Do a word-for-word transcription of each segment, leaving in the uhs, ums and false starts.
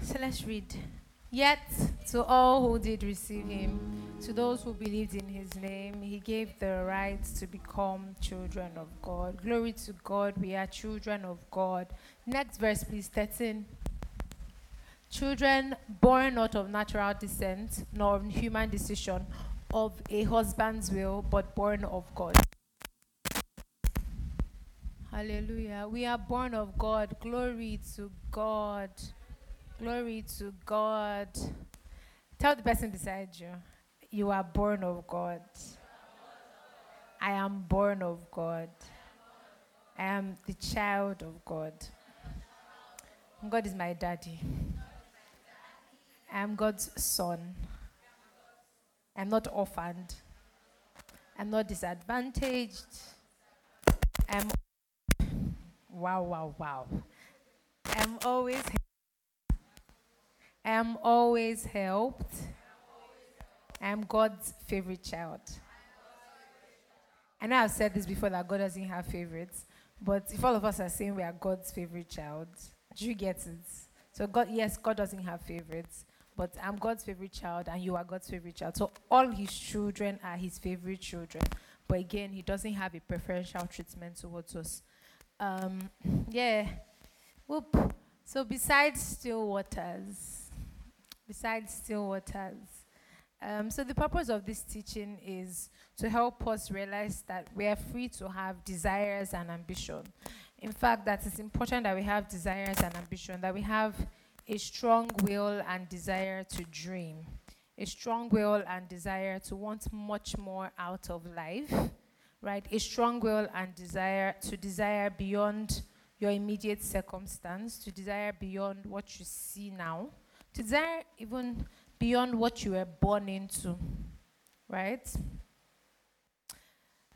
So let's read. Yet to all who did receive him, to those who believed in his name, he gave the right to become children of God. Glory to God, we are children of God. Next verse, please, thirteen. Children born not of natural descent, nor of human decision, of a husband's will, but born of God. Hallelujah. We are born of God. Glory to God. Glory to God. Tell the person beside you, you are born of God. I am born of God. I am the child of God. God is my daddy. I am God's son. I'm not orphaned. I'm not disadvantaged. I'm wow, wow, wow. I'm always I am always helped. I am God's favorite child. I know I've said this before that God doesn't have favorites, but if all of us are saying we are God's favorite child, do you get it? So God, yes, God doesn't have favorites, but I'm God's favorite child and you are God's favorite child. So all his children are his favorite children. But again, he doesn't have a preferential treatment towards us. Um, yeah. Whoop. So besides still waters, Besides still waters. Um, so the purpose of this teaching is to help us realize that we are free to have desires and ambition. In fact, that it's important that we have desires and ambition, that we have a strong will and desire to dream, a strong will and desire to want much more out of life, right? A strong will and desire to desire beyond your immediate circumstance, to desire beyond what you see now, to desire even beyond what you were born into, right?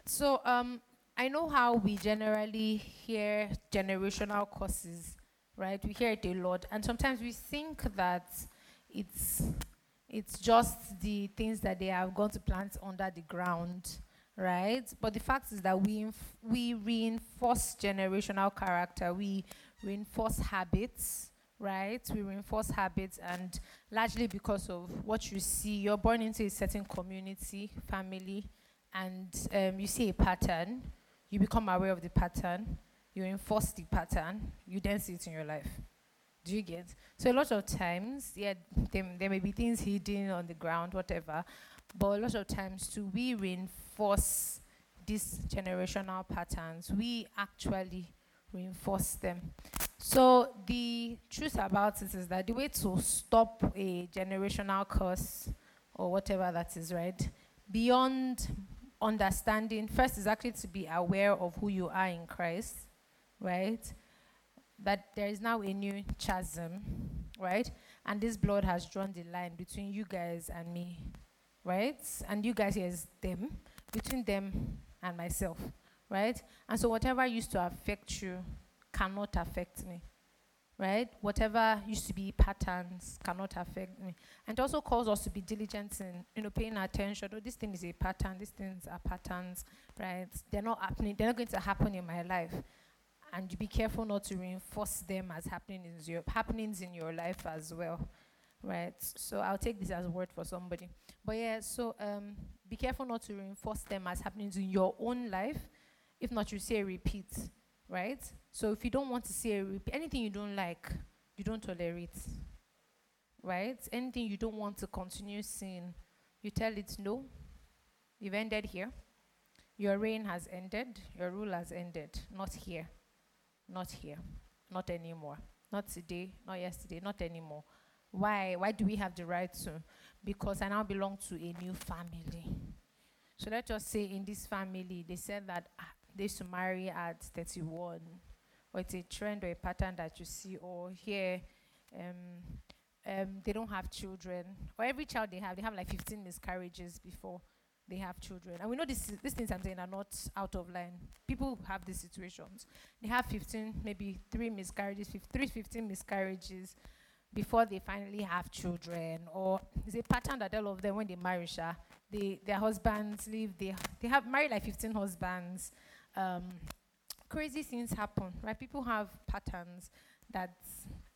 So um, I know how we generally hear generational curses, right? We hear it a lot, and sometimes we think that it's it's just the things that they have gone to plant under the ground, right? But the fact is that we inf- we reinforce generational character, we reinforce habits. Right, we reinforce habits, and largely because of what you see, you're born into a certain community, family, and um, you see a pattern, you become aware of the pattern, you enforce the pattern, you then see it in your life. Do you get? So a lot of times, yeah, there, there may be things hidden on the ground, whatever, but a lot of times too, we reinforce these generational patterns. We actually reinforce them. So the truth about it is that the way to stop a generational curse or whatever that is, right, beyond understanding, first is actually to be aware of who you are in Christ, right? That there is now a new chasm, right? And this blood has drawn the line between you guys and me, right? And you guys here is them, between them and myself, right? And so whatever used to affect you cannot affect me, right? Whatever used to be patterns cannot affect me. And it also calls us to be diligent in, you know, paying attention. Oh, this thing is a pattern. These things are patterns, right? They're not happening. They're not going to happen in my life. And you be careful not to reinforce them as happening in your, happenings in your life as well, right? So I'll take this as a word for somebody. But yeah, so um, be careful not to reinforce them as happenings in your own life. If not, you see a repeat, right? So if you don't want to see a repeat, anything you don't like, you don't tolerate, right? Anything you don't want to continue seeing, you tell it no. You've ended here. Your reign has ended. Your rule has ended. Not here. Not here. Not anymore. Not today. Not yesterday. Not anymore. Why? Why do we have the right to? Because I now belong to a new family. So let's just say in this family, they said that uh, they should marry at thirty-one. Or it's a trend or a pattern that you see, or here, um, um, they don't have children. Or every child they have, they have like fifteen miscarriages before they have children. And we know this, these things I'm saying are not out of line. People who have these situations, they have fifteen, maybe three miscarriages, fif- three fifteen miscarriages before they finally have children. Or it's a pattern that all of them, when they marry, sha, they, their husbands leave, they, they have married like fifteen husbands. Um, crazy things happen, right? People have patterns that,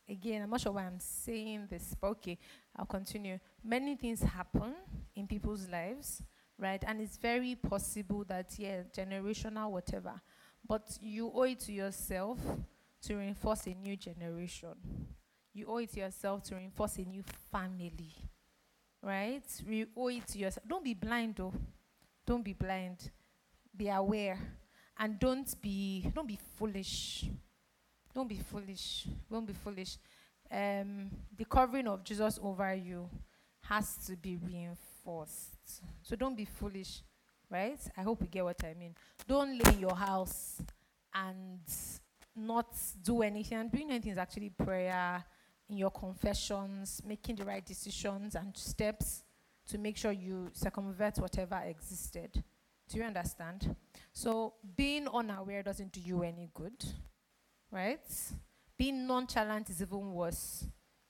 again, I'm not sure why I'm saying this, but okay, I'll continue. Many things happen in people's lives, right? And it's very possible that, yeah, generational, whatever. But you owe it to yourself to reinforce a new generation. You owe it to yourself to reinforce a new family, right? You owe it to yourself. Don't be blind, though. Don't be blind. Be aware. And don't be, don't be foolish. Don't be foolish. Don't be foolish. Um, the covering of Jesus over you has to be reinforced. So don't be foolish, right? I hope you get what I mean. Don't lay in your house and not do anything. And doing anything is actually prayer, in your confessions, making the right decisions and steps to make sure you circumvent whatever existed. Do you understand? So being unaware doesn't do you any good, right? Being nonchalant is even worse.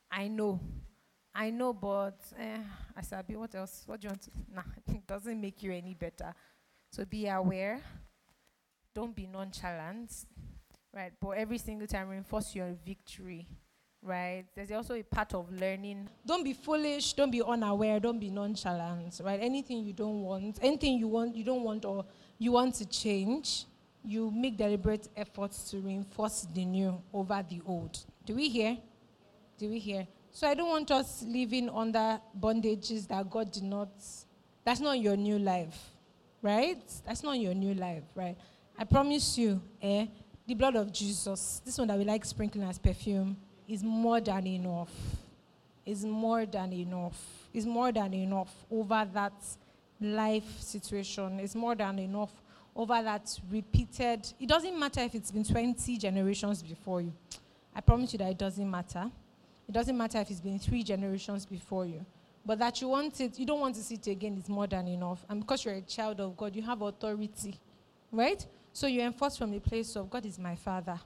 I know. I know, but eh, I said, what else? What do you want to? Nah, it doesn't make you any better. So be aware. Don't be nonchalant, right? But every single time, reinforce your victory, right? There's also a part of learning. Don't be foolish, don't be unaware, don't be nonchalant, right? Anything you don't want, anything you want, you don't want or you want to change, you make deliberate efforts to reinforce the new over the old. Do we hear? Do we hear? So I don't want us living under bondages that God did not, that's not your new life, right? That's not your new life, right? I promise you, eh, the blood of Jesus, this one that we like sprinkling as perfume, is more than enough, is more than enough, is more than enough over that life situation, is more than enough over that repeated, it doesn't matter if it's been twenty generations before you. I promise you that it doesn't matter. It doesn't matter if it's been three generations before you, but that you want it, you don't want to see it again, is more than enough. And because you're a child of God, you have authority, right? So you enforce from the place of, God is my father.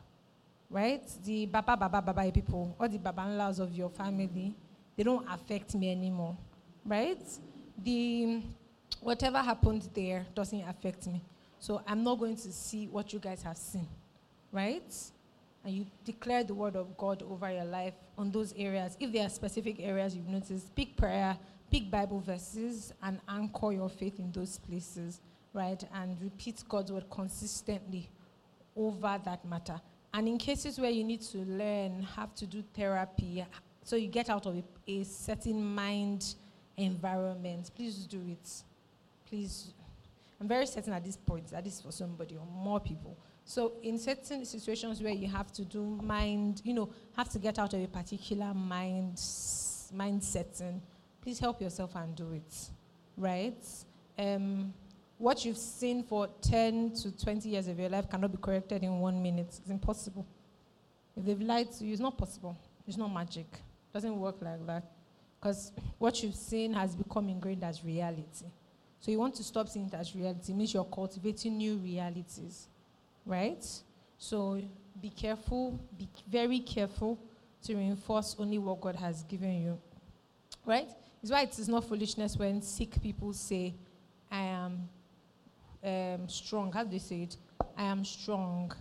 Right? The baba, baba, baba people, or the babanlas of your family, they don't affect me anymore. Right? The whatever happened there doesn't affect me. So I'm not going to see what you guys have seen. Right? And you declare the word of God over your life on those areas. If there are specific areas you've noticed, pick prayer, pick Bible verses, and anchor your faith in those places. Right? And repeat God's word consistently over that matter. And in cases where you need to learn, have to do therapy, so you get out of a, a certain mind environment, please do it. Please. I'm very certain at this point that this is for somebody or more people. So in certain situations where you have to do mind, you know, have to get out of a particular mind, mind setting, please help yourself and do it, right? Um, What you've seen for ten to twenty years of your life cannot be corrected in one minute. It's impossible. If they've lied to you, it's not possible. It's not magic. It doesn't work like that. Because what you've seen has become ingrained as reality. So you want to stop seeing it as reality. It means you're cultivating new realities, right? So be careful, be very careful to reinforce only what God has given you, right? It's why it is not foolishness when sick people say, I am... Um, strong, how do they say it? I am strong.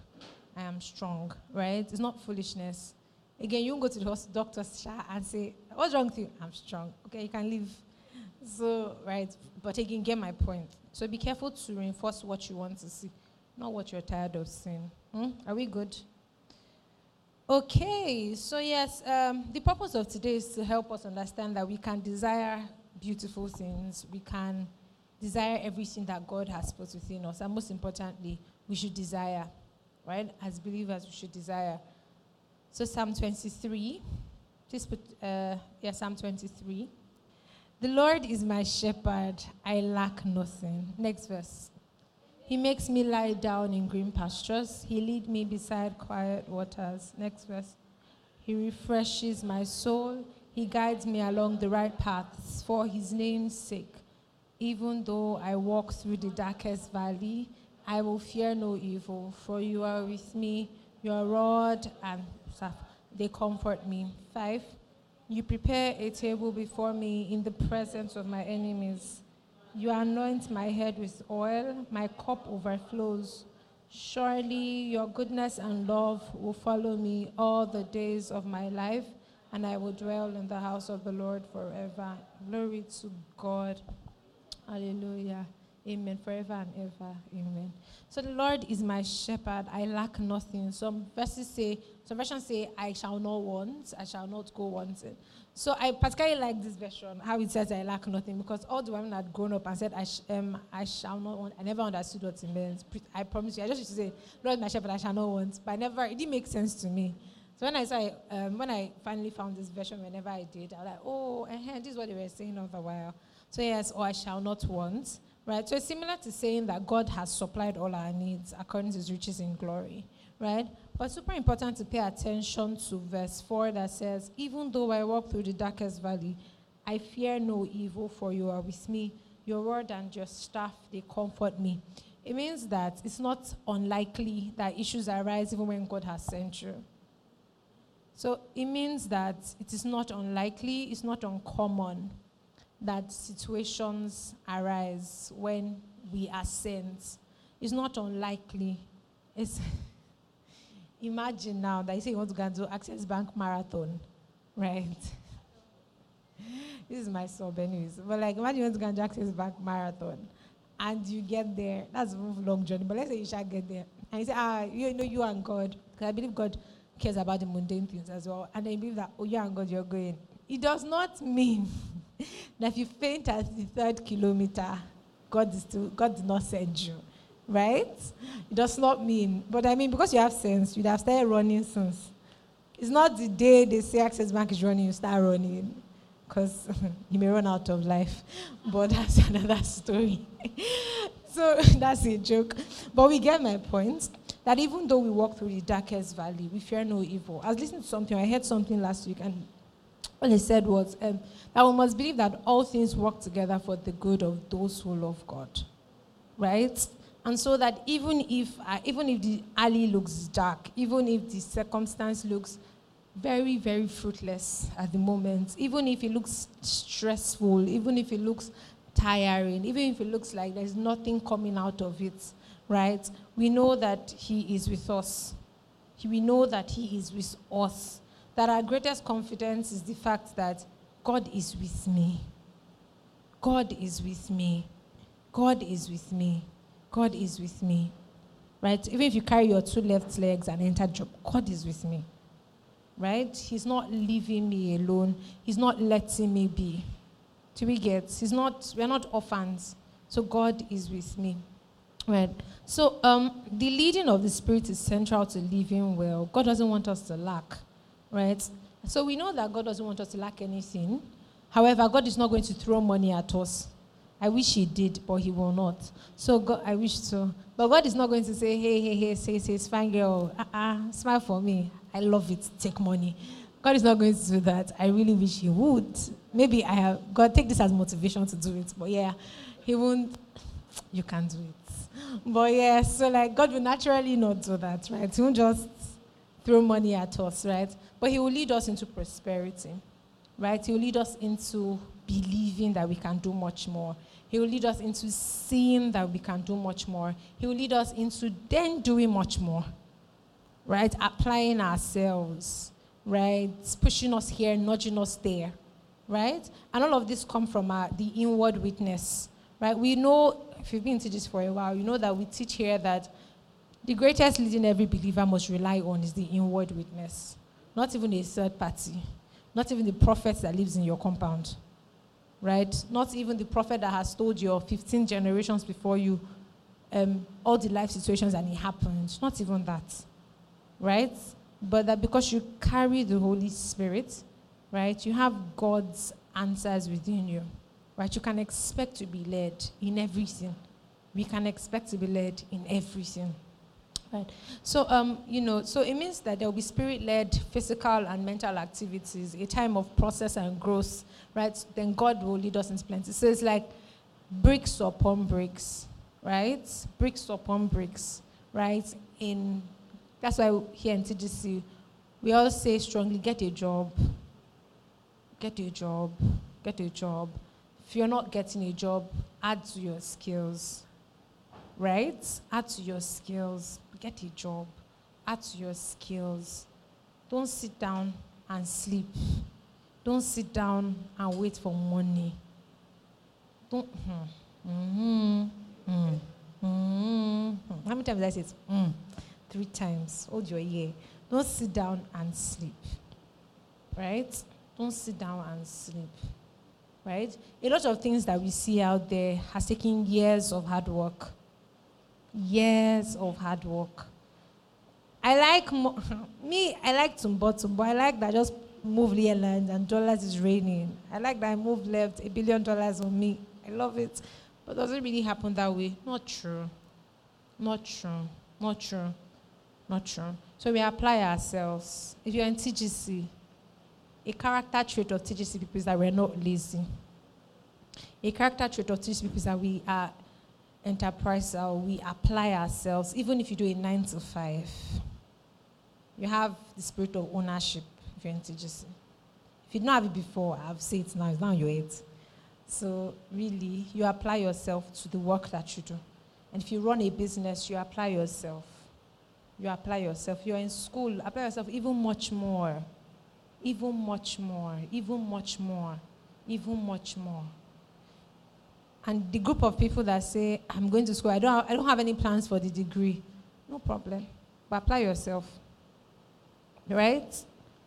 I am strong, right? It's not foolishness. Again, you won't go to the doctor and say, what's wrong with you? I'm strong. Okay, you can leave. So, right, but again, get my point. So be careful to reinforce what you want to see, not what you're tired of seeing. Hmm? Are we good? Okay, so yes, um, the purpose of today is to help us understand that we can desire beautiful things. We can desire everything that God has put within us. And most importantly, we should desire, right? As believers, we should desire. So Psalm twenty-three, Please put, uh, yeah, Psalm twenty-three. The Lord is my shepherd, I lack nothing. Next verse. He makes me lie down in green pastures. He leads me beside quiet waters. Next verse. He refreshes my soul. He guides me along the right paths for his name's sake. Even though I walk through the darkest valley, I will fear no evil, for you are with me. Your rod and staff, they comfort me. Five, you prepare a table before me in the presence of my enemies. You anoint my head with oil, my cup overflows. Surely your goodness and love will follow me all the days of my life, and I will dwell in the house of the Lord forever. Glory to God. Hallelujah. Amen. Forever and ever. Amen. So the Lord is my shepherd. I lack nothing. Some verses say, some versions say, I shall not want, I shall not go wanting. So I particularly like this version, how it says I lack nothing, because all the women had grown up and said, I, sh um, I shall not want. I never understood what it means. I promise you. I just used to say, Lord, my shepherd, I shall not want. But I never, it didn't make sense to me. So when I saw, I, um, when I finally found this version, whenever I did, I was like, oh, uh-huh, this is what they were saying all the while. So yes, or I shall not want. Right, so it's similar to saying that God has supplied all our needs according to his riches in glory, right? But super important to pay attention to verse four that says, even though I walk through the darkest valley, I fear no evil, for you are with me. Your rod and your staff, they comfort me. It means that it's not unlikely that issues arise even when God has sent you. So it means that it is not unlikely, it's not uncommon that situations arise when we are sent. It's not unlikely. It's imagine now that you say you want to go and do Access Bank Marathon, right? This is my sub anyways. But like imagine you want to go and do Access Bank Marathon and you get there. That's a long journey, but let's say you shall get there. And you say, ah, you know you and God, because I believe God cares about the mundane things as well. And then you believe that, oh, you and God, you're going. It does not mean now, if you faint at the third kilometer, God is still, God did not send you, right? It does not mean, but I mean, because you have sense, you'd have started running since. It's not the day they say Access Bank is running, you start running, because you may run out of life, but that's another story. So that's a joke. But we get my point, that even though we walk through the darkest valley, we fear no evil. I was listening to something, I heard something last week, and what they said was um, that we must believe that all things work together for the good of those who love God, right? And so that even if uh, even if the alley looks dark, even if the circumstance looks very, very fruitless at the moment, even if it looks stressful, even if it looks tiring, even if it looks like there's nothing coming out of it, right? We know that he is with us. We know that he is with us. That our greatest confidence is the fact that God is with me. God is with me. God is with me. God is with me. Right? Even if you carry your two left legs and enter job, God is with me. Right? He's not leaving me alone. He's not letting me be. Do we get? He's not, we're not orphans. So God is with me. Right? So um, the leading of the Spirit is central to living well. God doesn't want us to lack. Right? So we know that God doesn't want us to lack anything. However, God is not going to throw money at us. I wish he did, but he will not. So God, I wish so. But God is not going to say, hey, hey, hey, say, say, it's fine, girl. Uh-uh, smile for me. I love it. Take money. God is not going to do that. I really wish he would. Maybe I have, God, take this as motivation to do it. But yeah, he won't. You can do it. But yeah, so like God will naturally not do that, right? He won't just throw money at us, right? But he will lead us into prosperity, right? He will lead us into believing that we can do much more. He will lead us into seeing that we can do much more. He will lead us into then doing much more, right? Applying ourselves, right? Pushing us here, nudging us there, right? And all of this comes from our, the inward witness, right? We know, if you've been to this for a while, you know that we teach here that the greatest leading every believer must rely on is the inward witness. Not even a third party. Not even the prophet that lives in your compound. Right? Not even the prophet that has told your fifteen generations before you um, all the life situations and it happened. Not even that. Right? But that because you carry the Holy Spirit, right? You have God's answers within you, right? You can expect to be led in everything. We can expect to be led in everything, right? So, um, you know, so it means that there will be spirit-led physical and mental activities, a time of process and growth, right? Then God will lead us in plenty. So it's like bricks upon bricks, right? Bricks upon bricks, right? In that's why here in T G C, we all say strongly, get a job, get a job, get a job. If you're not getting a job, add to your skills, right? Add to your skills, get a job, add to your skills. Don't sit down and sleep. Don't sit down and wait for money. Don't, mm-hmm, mm-hmm, mm-hmm. How many times did I say it? Mm. Three times, hold your ear. Don't sit down and sleep, right? Don't sit down and sleep, right? A lot of things that we see out there has taken years of hard work. Years of hard work. I like, mo- me, I like Tumbo Tumbo. I like that I just move land and dollars is raining. I like that I moved left, a billion dollars on me. I love it. But does it really happen that way? Not true. Not true. Not true. Not true. So we apply ourselves. If you're in T G C, a character trait of T G C people is that we're not lazy. A character trait of T G C people is that we are enterprisal. We apply ourselves. Even if you do a nine to five, you have the spirit of ownership if you're in T G C. If you don't have it before, I've said it now, it's now your head. So really, you apply yourself to the work that you do. And if you run a business, you apply yourself. You apply yourself. You're in school, apply yourself even much more. Even much more. Even much more. Even much more. And the group of people that say, I'm going to school, I don't have, I don't have any plans for the degree. No problem. But apply yourself. Right?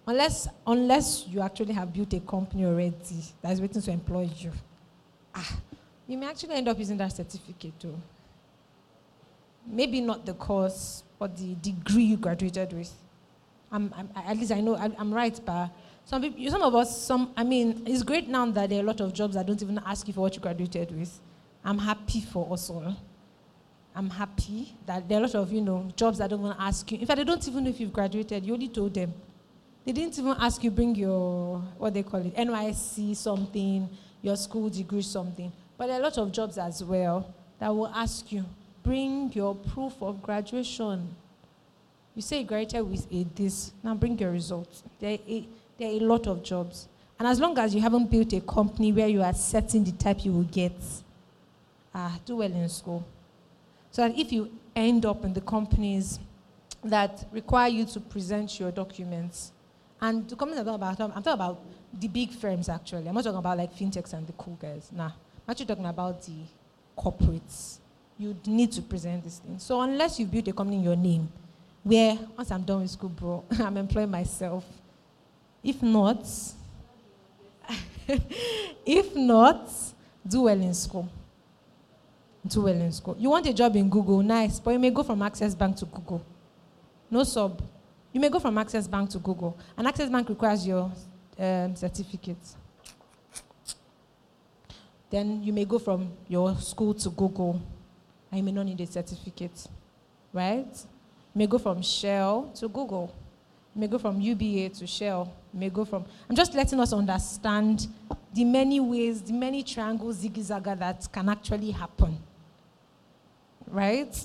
Unless unless you actually have built a company already that is waiting to employ you. Ah, you may actually end up using that certificate too. Maybe not the course, but the degree you graduated with. I'm, I'm, at least I know I, I'm right, but some people, some of us, some. I mean, it's great now that there are a lot of jobs that don't even ask you for what you graduated with. I'm happy for us all. I'm happy that there are a lot of, you know, jobs that don't want to ask you. In fact, they don't even know if you've graduated. You only told them. They didn't even ask you bring your, what they call it, N Y C something, your school degree something. But there are a lot of jobs as well that will ask you, bring your proof of graduation. You say you graduated with a this, now bring your results. There are, a, there are a lot of jobs. And as long as you haven't built a company where you are setting the type you will get, ah, do well in school. So that if you end up in the companies that require you to present your documents, and the companies I'm talking about, I'm talking about the big firms actually. I'm not talking about like fintechs and the cool guys. Nah, I'm actually talking about the corporates. You need to present this thing. So unless you build a company in your name, where once I'm done with school, bro, I'm employing myself. If not, if not, do well in school. Do well in school. You want a job in Google, nice, but you may go from Access Bank to Google. No sub. You may go from Access Bank to Google. And Access Bank requires your um, certificate. Then you may go from your school to Google. I may not need a certificate, right? You may go from Shell to Google. You may go from U B A to Shell. You may go from, I'm just letting us understand the many ways, the many triangles, zigzagger that can actually happen, right?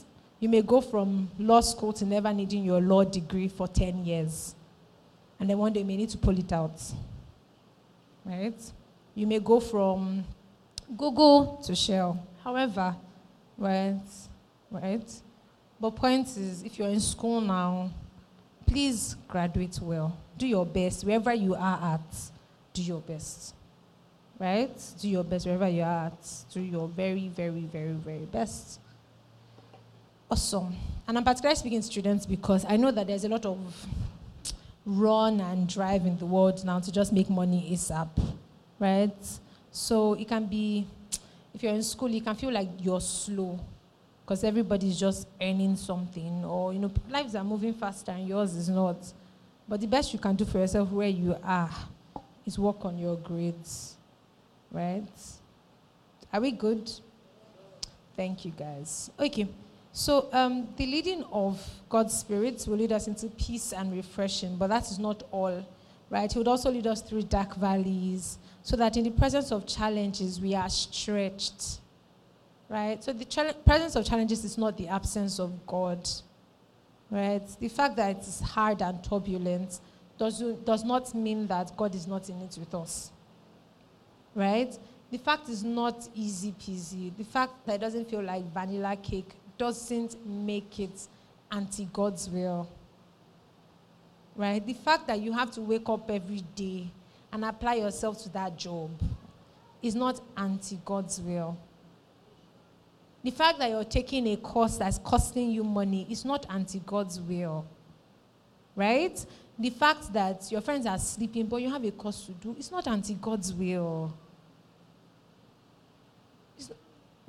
You may go from law school to never needing your law degree for ten years. And then one day you may need to pull it out, right? You may go from Google to Shell. However, Right, right. But point is, if you're in school now, please graduate well. Do your best wherever you are at. Do your best, right? Do your best wherever you are at. Do your very, very, very, very best. Awesome. And I'm particularly speaking to students because I know that there's a lot of run and drive in the world now to just make money ASAP, right? So it can be. If you're in school, you can feel like you're slow because everybody's just earning something, or, you know, lives are moving faster and yours is not. But the best you can do for yourself where you are is work on your grades, right? Are we good? Thank you, guys. Okay, so um, the leading of God's Spirit will lead us into peace and refreshing, but that is not all, right? He would also lead us through dark valleys so that in the presence of challenges, we are stretched, right? So the tra- presence of challenges is not the absence of God, right? The fact that it is hard and turbulent does, does not mean that God is not in it with us, right? The fact is not easy peasy. The fact that it doesn't feel like vanilla cake doesn't make it anti-God's will, right? The fact that you have to wake up every day and apply yourself to that job is not anti-God's will. The fact that you're taking a course that's costing you money is not anti-God's will, right? The fact that your friends are sleeping but you have a course to do is not anti-God's will.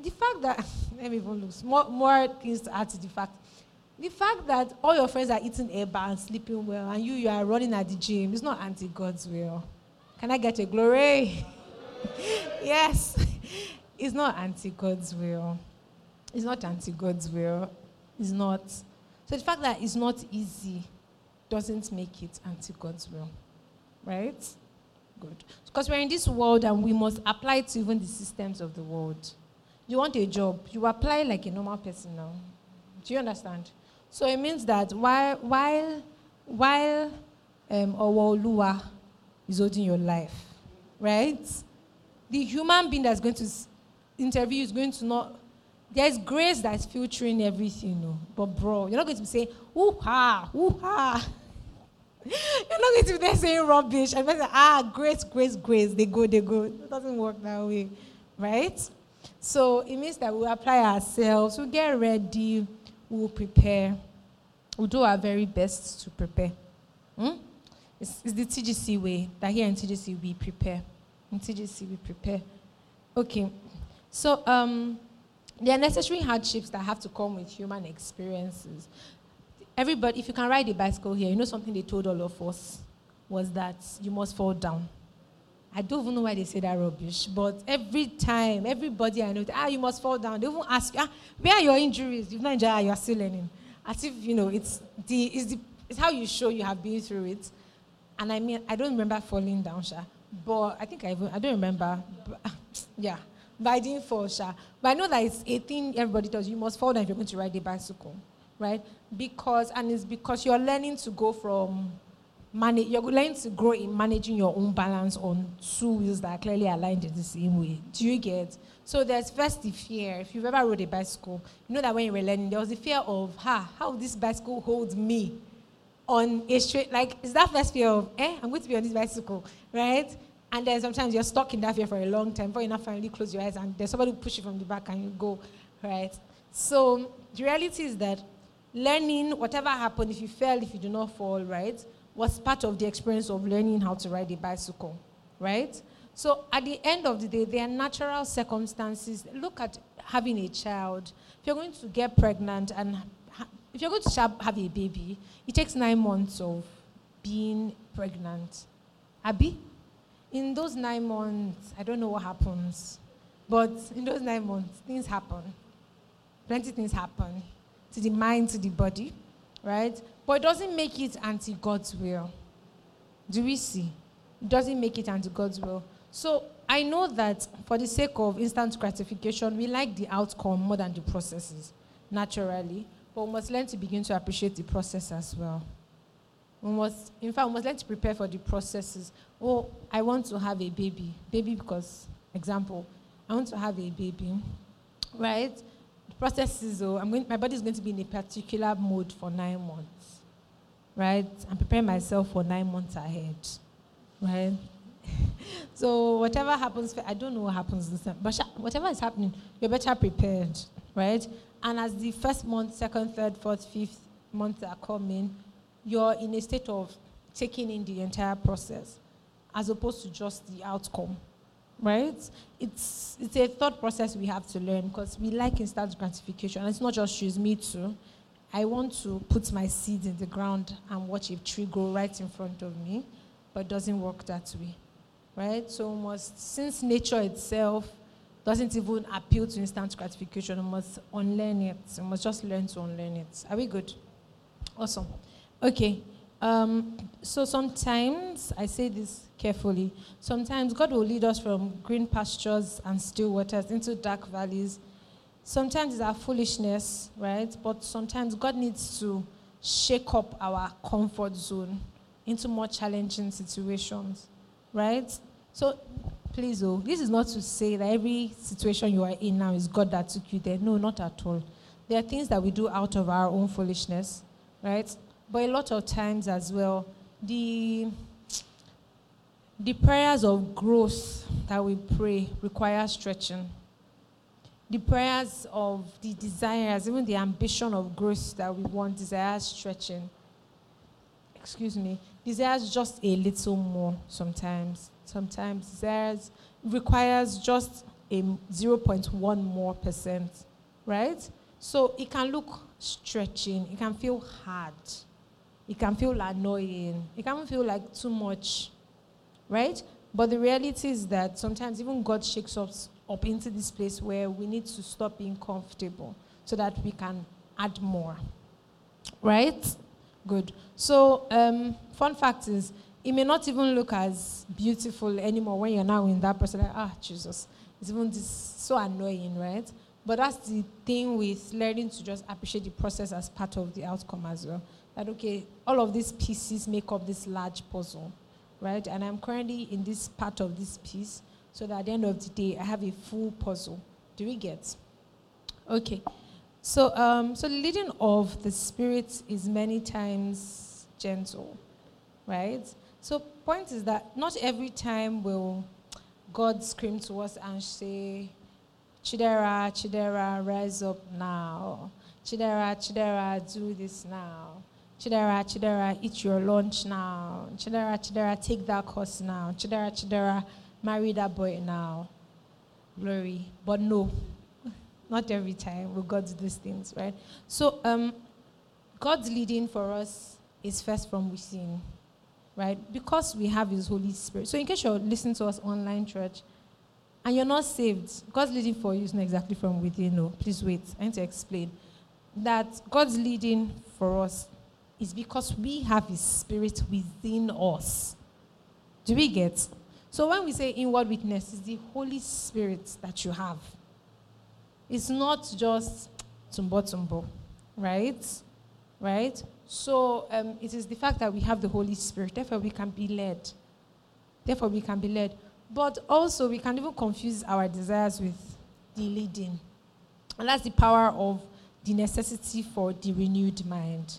The fact that, let me even look, more, more things to add to the fact. The fact that all your friends are eating eba and sleeping well and you, you are running at the gym is not anti-God's will. Can I get a glory? Yes. It's not anti-God's will. It's not anti-God's will. It's not. So the fact that it's not easy doesn't make it anti-God's will. Right? Good. Because we're in this world and we must apply it to even the systems of the world. You want a job, you apply like a normal person now. Do you understand? So it means that while while while um, Owolua is holding your life, right? The human being that's going to interview is going to not. There's grace that's filtering everything, you know. But bro, you're not going to be saying ooh ha, ooh ha. You're not going to be there saying rubbish. I'm going to say ah grace, grace, grace. They go, they go. It doesn't work that way, right? So it means that we apply ourselves, we get ready, we prepare, we do our very best to prepare. Hmm? It's, it's the T G C way, that here in T G C we prepare. In T G C we prepare. Okay, so um, there are necessary hardships that have to come with human experiences. Everybody, if you can ride a bicycle here, you know something they told all of us was that you must fall down. I don't even know why they say that rubbish, but every time, everybody I know, ah, you must fall down. They even ask you, ah, where are your injuries? You've not injured, you are still learning. As if, you know, it's the it's the it's how you show you have been through it. And I mean, I don't remember falling down, Sha. But I think I even, I don't remember. But, yeah, but I didn't fall, Sha. But I know that it's a thing everybody does. You must fall down if you're going to ride a bicycle, right? Because, and it's because you're learning to go from... Manage, you're learning to grow in managing your own balance on two wheels that are clearly aligned in the same way. Do you get? So there's first the fear. If you've ever rode a bicycle, you know that when you were learning, there was the fear of, ha, how will this bicycle hold me on a straight, like, is that first fear of, eh, I'm going to be on this bicycle, right? And then sometimes you're stuck in that fear for a long time before you now finally close your eyes and there's somebody who pushes you from the back and you go, right? So the reality is that learning, whatever happened, if you fail, if you do not fall, right, was part of the experience of learning how to ride a bicycle, right? So at the end of the day, there are natural circumstances. Look at having a child. If you're going to get pregnant and ha- if you're going to have a baby, it takes nine months of being pregnant. Abby, in those nine months, I don't know what happens, but in those nine months, things happen. Plenty of things happen to the mind, to the body, right? But it doesn't make it anti-God's will. Do we see? It doesn't make it anti-God's will. So I know that for the sake of instant gratification, we like the outcome more than the processes, naturally. But we must learn to begin to appreciate the process as well. We must, in fact, we must learn to prepare for the processes. Oh, I want to have a baby. Baby because, example, I want to have a baby, right? The process is, oh, I'm going, my body's going to be in a particular mode for nine months. Right? I'm preparing myself for nine months ahead, right? So whatever happens, I don't know what happens this time, but whatever is happening, you're better prepared, right? And as the first month, second, third, fourth, fifth months are coming, you're in a state of taking in the entire process, as opposed to just the outcome, right? It's it's a thought process we have to learn because we like instant gratification. And it's not just she's me too. I want to put my seeds in the ground and watch a tree grow right in front of me, but it doesn't work that way. right? So must, since nature itself doesn't even appeal to instant gratification, we must unlearn it. We must just learn to unlearn it. Are we good? Awesome. Okay. Um, so sometimes, I say this carefully, sometimes God will lead us from green pastures and still waters into dark valleys. Sometimes it's our foolishness, right? But sometimes God needs to shake up our comfort zone into more challenging situations, right? So please, oh, this is not to say that every situation you are in now is God that took you there. No, not at all. There are things that we do out of our own foolishness, right? But a lot of times as well, the, the prayers of growth that we pray require stretching. The prayers of the desires, even the ambition of growth that we want, desires stretching. Excuse me. Desires just a little more sometimes. Sometimes desires requires just a zero point one more percent, right? So it can look stretching. It can feel hard. It can feel annoying. It can feel like too much, right? But the reality is that sometimes even God shakes us up into this place where we need to stop being comfortable so that we can add more, right? Good. So, um, fun fact is, it may not even look as beautiful anymore when you're now in that person, like, ah, Jesus, it's even this, so annoying, right? But that's the thing with learning to just appreciate the process as part of the outcome as well. That, okay, all of these pieces make up this large puzzle, right? And I'm currently in this part of this piece, so that at the end of the day, I have a full puzzle. Do we get? Okay. So, um, so the leading of the Spirit is many times gentle, right? So, point is that not every time will God scream to us and say, Chidera, Chidera, rise up now. Chidera, Chidera, do this now. Chidera, Chidera, eat your lunch now. Chidera, Chidera, take that course now. Chidera, Chidera, marry that boy now. Glory. But no, not every time will God do these things, right? So um, God's leading for us is first from within, right? Because we have His Holy Spirit. So in case you're listening to us online, church, and you're not saved, God's leading for you is not exactly from within. No, please wait. I need to explain that God's leading for us is because we have His Spirit within us. Do we get? So when we say inward witness, it's the Holy Spirit that you have. It's not just tumbo tumbo, right? Right? So um, it is the fact that we have the Holy Spirit. Therefore, we can be led. Therefore, we can be led. But also, we can even confuse our desires with the leading. And that's the power of the necessity for the renewed mind.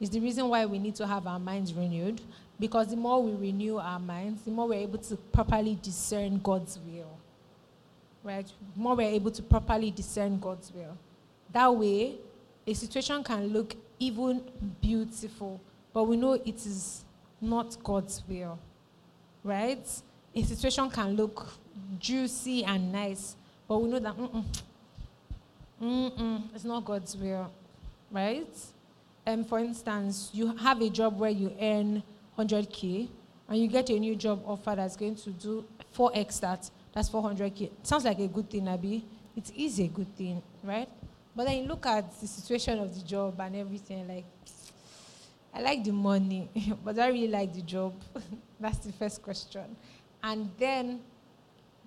It's the reason why we need to have our minds renewed. Because the more we renew our minds, the more we're able to properly discern God's will, right? The more we're able to properly discern God's will. That way, a situation can look even beautiful, but we know it is not God's will, right? A situation can look juicy and nice, but we know that mm-mm, mm-mm, it's not God's will, right? Um, for instance, you have a job where you earn one hundred K, and you get a new job offer that's going to do four x that, that's four hundred K. Sounds like a good thing, Abi. It is a good thing, right? But then you look at the situation of the job and everything, like, I like the money, but I really like the job. That's the first question. And then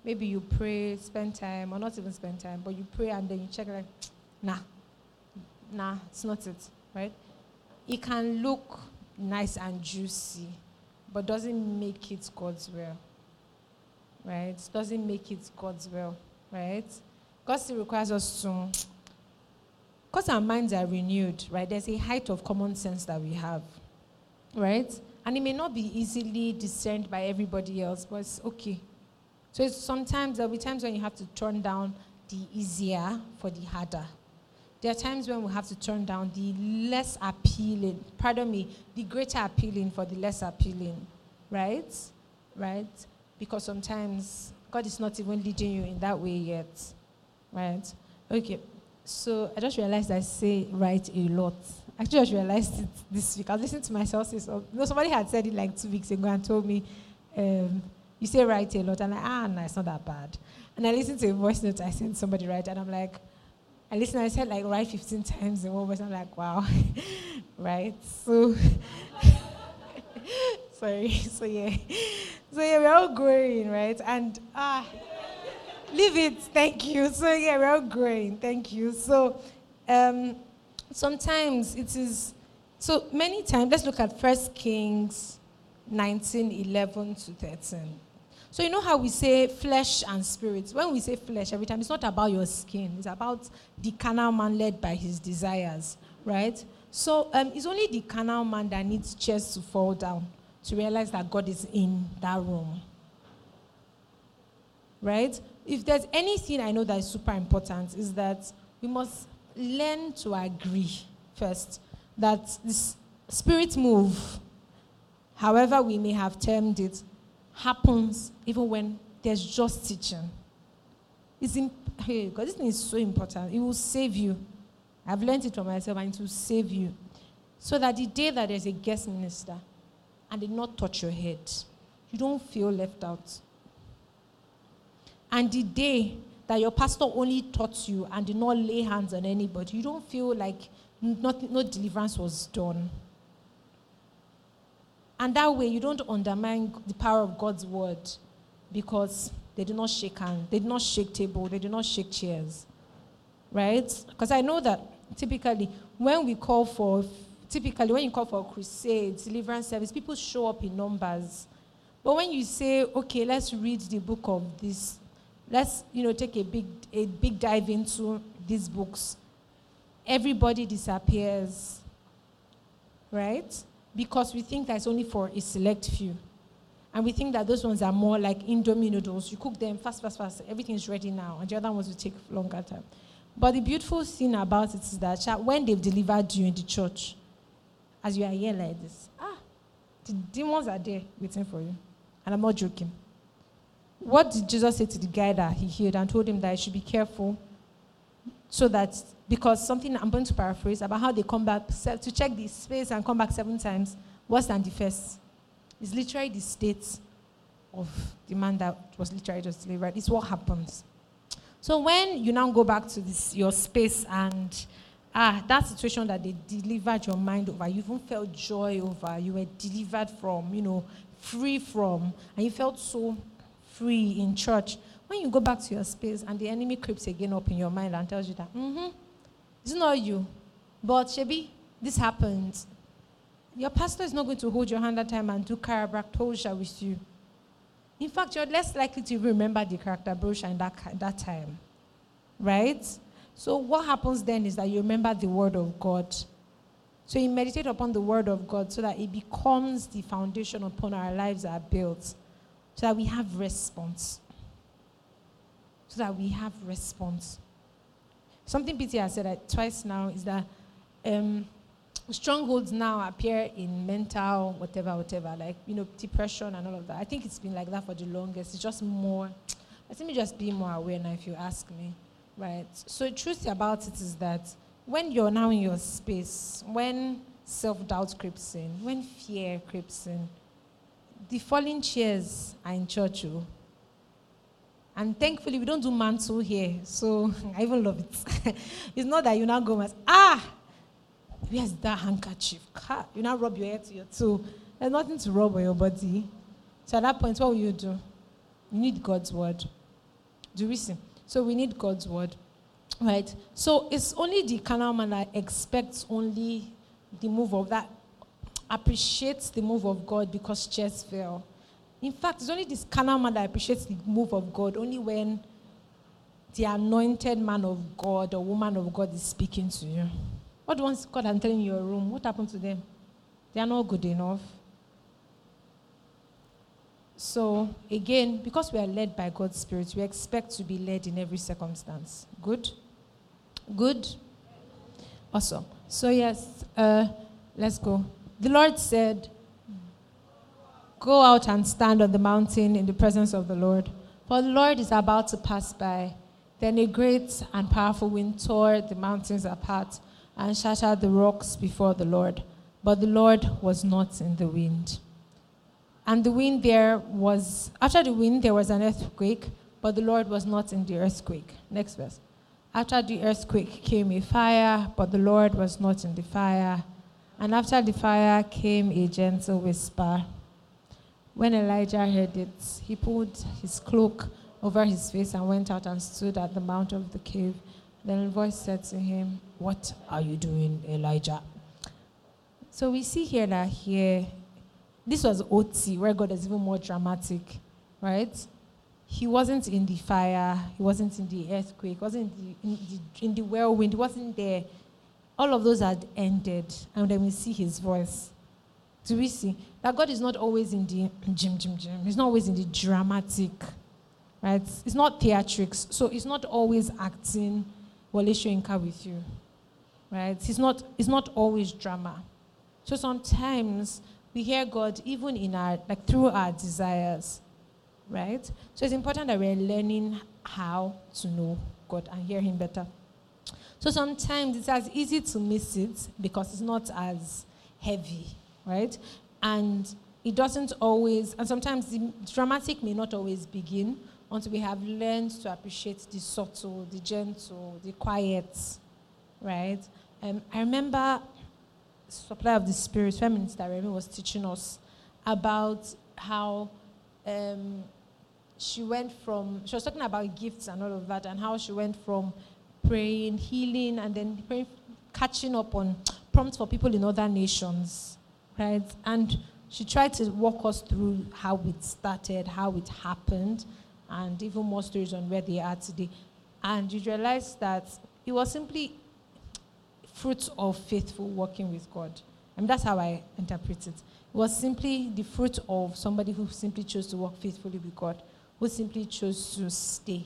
maybe you pray, spend time, or not even spend time, but you pray and then you check, like, nah, nah, it's not it, right? It can look nice and juicy, but doesn't make it God's will, right? Doesn't make it God's will, right? God still requires us to, because our minds are renewed, right? There's a height of common sense that we have, right? And it may not be easily discerned by everybody else, but it's okay. So it's sometimes, there'll be times when you have to turn down the easier for the harder. There are times when we have to turn down the less appealing, pardon me, the greater appealing for the less appealing, right? Right? Because sometimes God is not even leading you in that way yet, right? Okay, so I just realized I say right a lot. Actually, I just realized it this week. I was listening to myself say something. You know, somebody had said it like two weeks ago and told me, um, you say write a lot, and I'm like, ah, no, it's not that bad. And I listened to a voice note I sent somebody write, and I'm like, I listened, I said like write fifteen times in one voice, I'm like, wow, right? So, sorry, so yeah. So yeah, we're all growing, right? And ah, leave it, thank you. So yeah, we're all growing, thank you. So um, sometimes it is, so many times, let's look at First Kings nineteen, eleven to thirteen. So you know how we say flesh and spirit? When we say flesh every time, it's not about your skin. It's about the carnal man led by his desires, right? So um, it's only the carnal man that needs chairs to fall down to realize that God is in that room, right? If there's anything I know that is super important, is that we must learn to agree first that this spirit move, however we may have termed it, happens even when there's just teaching. It's imp- hey, God, this thing is so important. It will save you. I've learned it from myself, and it will save you. So that the day that there's a guest minister and they not touch your head, you don't feel left out. And the day that your pastor only taught you and did not lay hands on anybody, you don't feel like not, no deliverance was done. And that way, you don't undermine the power of God's word, because they do not shake hands, they do not shake table, they do not shake chairs, right? Because I know that typically when we call for, typically when you call for crusades, deliverance service, people show up in numbers. But when you say, okay, let's read the book of this, let's you know take a big a big dive into these books, everybody disappears, right? Because we think that it's only for a select few. And we think that those ones are more like Indomie noodles. You cook them fast, fast, fast. Everything's ready now. And the other ones will take longer time. But the beautiful thing about it is that when they've delivered you in the church, as you are here like this, ah, the demons are there waiting for you. And I'm not joking. What did Jesus say to the guy that he healed and told him that he should be careful? So that, because something I'm going to paraphrase about how they come back, to check the space and come back seven times, worse than the first. It's literally the state of the man that was literally just delivered. It's what happens. So when you now go back to this, your space and ah, that situation that they delivered your mind over, you even felt joy over, you were delivered from, you know, free from, and you felt so free in church. When you go back to your space and the enemy creeps again up in your mind and tells you that, mm-hmm, it's not you, but Shebi, this happened. Your pastor is not going to hold your hand that time and do character with you. In fact, you're less likely to remember the character brochure in that, that time, right? So what happens then is that you remember the word of God. So you meditate upon the word of God so that it becomes the foundation upon our lives are built, so that we have response. So that we have response. Something P T has said that twice now is that um, strongholds now appear in mental whatever, whatever, like, you know, depression and all of that. I think it's been like that for the longest. It's just more, let me just be more aware now if you ask me, right? So the truth about it is that when you're now in your space, when self-doubt creeps in, when fear creeps in, the falling chairs are in church, oh. And thankfully, we don't do mantle here, so I even love it. It's not that you now go and ah, where's that handkerchief? You now rub your head to your toe. There's nothing to rub on your body. So at that point, what will you do? You need God's word. Do we see? So we need God's word, right? So it's only the carnal man that expects only the move of that, appreciates the move of God because chairs fell. In fact, it's only this carnal man that appreciates the move of God only when the anointed man of God or woman of God is speaking to you. What once God and telling you your room? What happened to them? They are not good enough. So, again, because we are led by God's Spirit, we expect to be led in every circumstance. Good? Good? Awesome. So, yes, uh, let's go. The Lord said, "Go out and stand on the mountain in the presence of the Lord, for the Lord is about to pass by." Then a great and powerful wind tore the mountains apart and shattered the rocks before the Lord. But the Lord was not in the wind. And the wind there was, after the wind, there was an earthquake, but the Lord was not in the earthquake. Next verse. After the earthquake came a fire, but the Lord was not in the fire. And after the fire came a gentle whisper. When Elijah heard it, he pulled his cloak over his face and went out and stood at the mouth of the cave. Then a voice said to him, "What are you doing, Elijah?" So we see here that here, this was O T, where God is even more dramatic, right? He wasn't in the fire, he wasn't in the earthquake, wasn't in the, in the, in the whirlwind, he wasn't there. All of those had ended, and then we see his voice. Do we see that God is not always in the gym, gym, gym? He's not always in the dramatic, right? It's not theatrics, so he's not always acting Wole Soyinka with you, right? He's not. It's not always drama. So sometimes we hear God even in our like through our desires, right? So it's important that we're learning how to know God and hear Him better. So sometimes it's as easy to miss it because it's not as heavy, right? And it doesn't always, and sometimes the dramatic may not always begin until we have learned to appreciate the subtle, the gentle, the quiet, right? Um, I remember Supply of the Spirit, Prime Minister Remy was teaching us about how um, she went from, she was talking about gifts and all of that, and how she went from praying, healing, and then praying, catching up on prompts for people in other nations, right? And she tried to walk us through how it started, how it happened, and even more stories on where they are today. And you realize that it was simply fruits of faithful working with God. I mean, that's how I interpret it. It was simply the fruit of somebody who simply chose to work faithfully with God, who simply chose to stay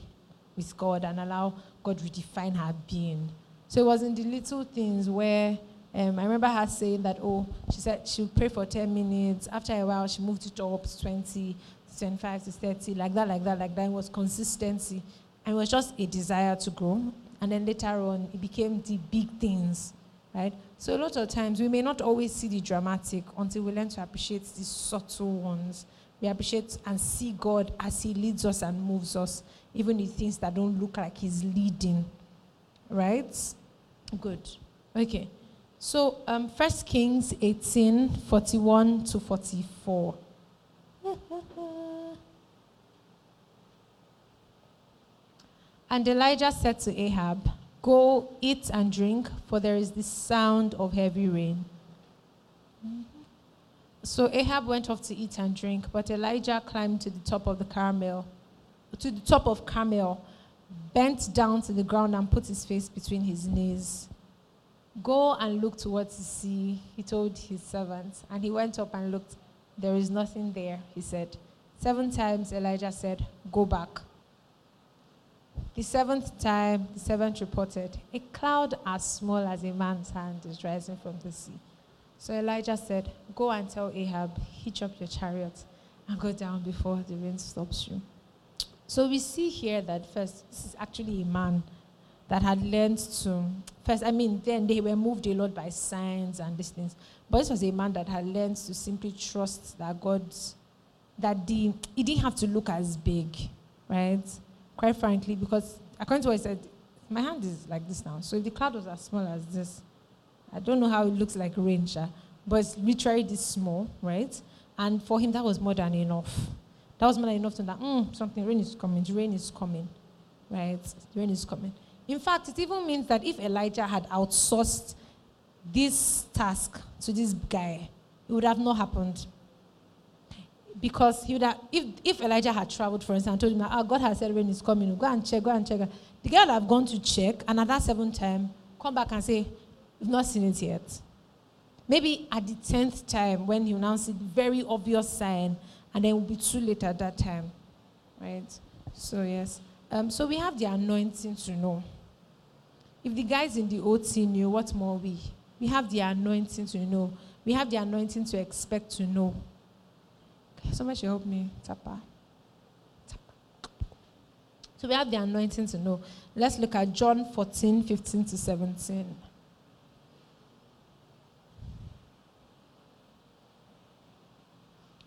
with God and allow God redefine her being. So it was in the little things where um, I remember her saying that, oh, she said she'll pray for ten minutes. After a while, she moved it up to twenty, twenty-five to thirty, like that, like that, like that. It was consistency. And it was just a desire to grow. And then later on, it became the big things, right? So a lot of times, we may not always see the dramatic until we learn to appreciate the subtle ones. We appreciate and see God as He leads us and moves us, even in things that don't look like He's leading, right? Good. Okay. So um, First Kings eighteen, forty-one to forty-four. And Elijah said to Ahab, "Go, eat and drink, for there is the sound of heavy rain." Mm-hmm. So Ahab went off to eat and drink, but Elijah climbed to the top of the Carmel, to the top of Carmel, bent down to the ground and put his face between his knees. "Go and look towards the sea," he told his servants. And he went up and looked. "There is nothing there," he said. Seven times Elijah said, "Go back." The seventh time, the servant reported, "A cloud as small as a man's hand is rising from the sea." So Elijah said, "Go and tell Ahab, hitch up your chariot and go down before the rain stops you." So we see here that first, this is actually a man that had learned to, first, I mean, then they were moved a lot by signs and these things. But this was a man that had learned to simply trust that God, that the, he didn't have to look as big, right? Quite frankly, because according to what he said, my hand is like this now. So if the cloud was as small as this, I don't know how it looks like rain, sha, but it's literally this small, right? And for him, that was more than enough. That was more than enough to know that, mm, something, rain is coming, rain is coming, right? Rain is coming. In fact, it even means that if Elijah had outsourced this task to this guy, it would have not happened. Because he would have, if, if Elijah had traveled, for instance, and told him that, oh, God has said rain is coming, go and check, go and check. The guy would have gone to check, and at that seventh time, come back and say, "We've not seen it yet." Maybe at the tenth time, when he will now see the very obvious sign, and then it will be too late at that time, right? So, yes. Um, so we have the anointing to know. If the guys in the O T knew, what more we? We have the anointing to know. We have the anointing to expect to know. Somebody should help me. Tapa. Tapa. So we have the anointing to know. Let's look at John fourteen, fifteen to seventeen.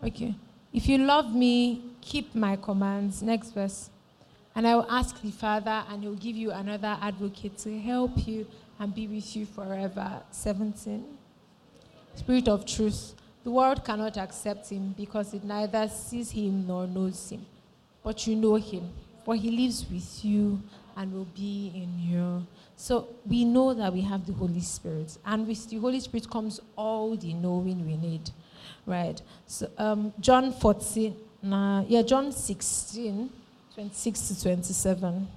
Okay. If you love me, keep my commands. Next verse. And I will ask the Father, and he will give you another advocate to help you and be with you forever. seventeen. Spirit of truth. The world cannot accept him because it neither sees him nor knows him. But you know him, for he lives with you and will be in you. So we know that we have the Holy Spirit. And with the Holy Spirit comes all the knowing we need. Right. So um, John fourteen, nah, yeah, John sixteen, twenty-six to twenty-seven.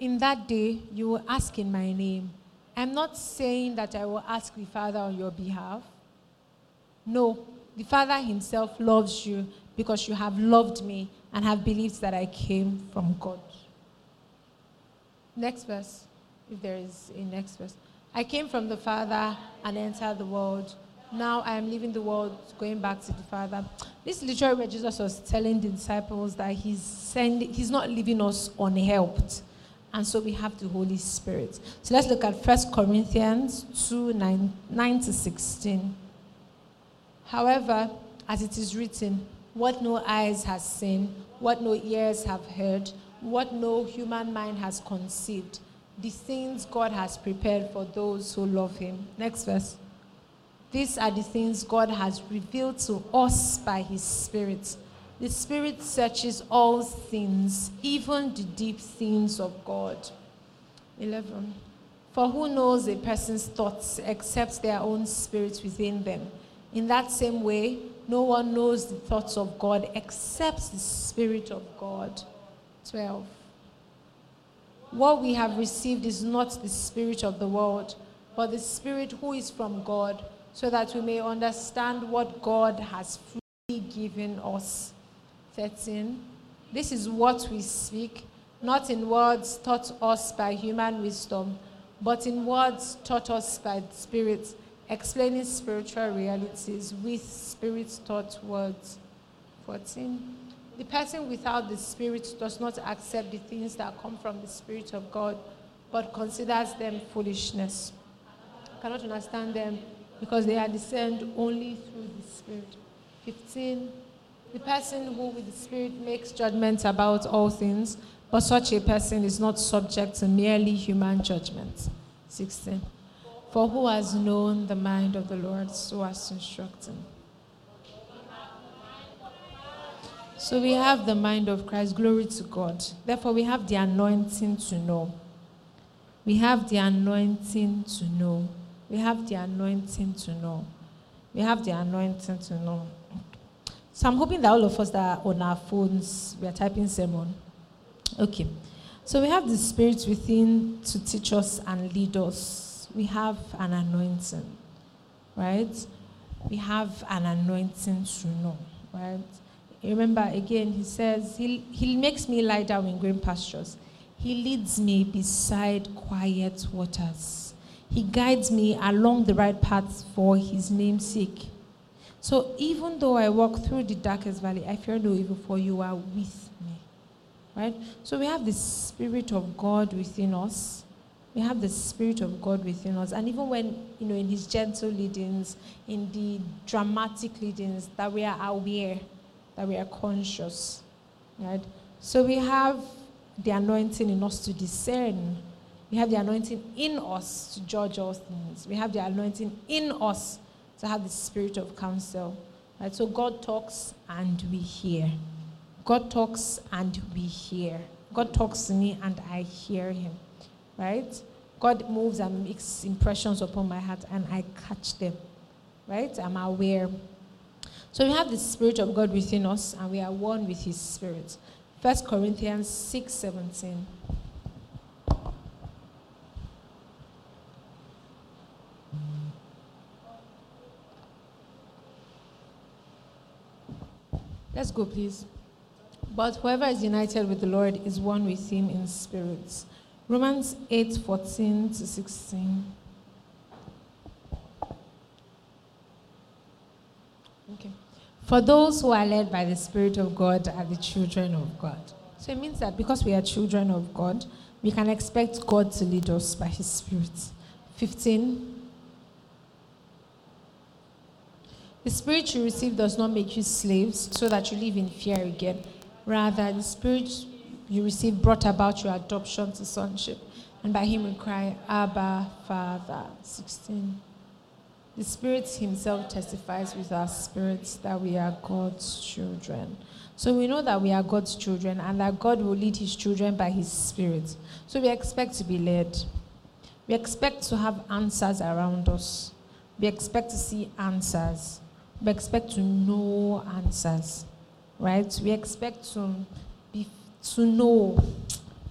In that day, you will ask in my name. I'm not saying that I will ask the Father on your behalf. No, the Father himself loves you because you have loved me and have believed that I came from God. Next verse, if there is a next verse. I came from the Father and entered the world. Now I am leaving the world, going back to the Father. This is literally where Jesus was telling the disciples that he's sending, he's not leaving us unhelped. And so we have the Holy Spirit. So let's look at First Corinthians two, nine to sixteen. However, as it is written, what no eyes has seen, what no ears have heard, what no human mind has conceived, the things God has prepared for those who love him. Next verse. These are the things God has revealed to us by his Spirit. The Spirit searches all things, even the deep things of God. eleven. For who knows a person's thoughts except their own spirit within them? In that same way, no one knows the thoughts of God except the Spirit of God. twelve. What we have received is not the spirit of the world, but the Spirit who is from God, so that we may understand what God has freely given us. thirteen. This is what we speak, not in words taught us by human wisdom, but in words taught us by the Spirit, explaining spiritual realities with Spirit-taught words. fourteen. The person without the Spirit does not accept the things that come from the Spirit of God, but considers them foolishness. Cannot understand them because they are discerned only through the Spirit. fifteen. The person who with the Spirit makes judgments about all things, but such a person is not subject to merely human judgment. sixteen. For who has known the mind of the Lord so as to instruct him? So we have the mind of Christ, glory to God. Therefore, we have the anointing to know. We have the anointing to know. We have the anointing to know. We have the anointing to know. So I'm hoping that all of us that are on our phones, we are typing sermon. Okay. So we have the Spirit within to teach us and lead us. We have an anointing, right? We have an anointing to know, right? Remember, again, he says, he, he makes me lie down in green pastures. He leads me beside quiet waters. He guides me along the right paths for his name's sake. So even though I walk through the darkest valley, I fear no evil, for you are with me. Right? So we have the Spirit of God within us. We have the Spirit of God within us. And even when, you know, in his gentle leadings, in the dramatic leadings, that we are aware, that we are conscious, right? So we have the anointing in us to discern. We have the anointing in us to judge all things. We have the anointing in us to have the Spirit of counsel, right? So God talks and we hear. God talks and we hear. God talks to me and I hear him, right? God moves and makes impressions upon my heart and I catch them, right? I'm aware. So we have the Spirit of God within us, and we are one with his Spirit. First Corinthians six seventeen. Let's go, please. But whoever is united with the Lord is one with him in spirit. Romans eight fourteen to sixteen. Okay. For those who are led by the Spirit of God are the children of God. So it means that because we are children of God, we can expect God to lead us by his Spirit. fifteen. The Spirit you receive does not make you slaves so that you live in fear again. Rather, the Spirit you receive brought about your adoption to sonship. And by him we cry, Abba, Father. sixteen. The Spirit himself testifies with our spirits that we are God's children. So we know that we are God's children and that God will lead his children by his Spirit. So we expect to be led. We expect to have answers around us. We expect to see answers. We expect to know answers, right? We expect to be, to know.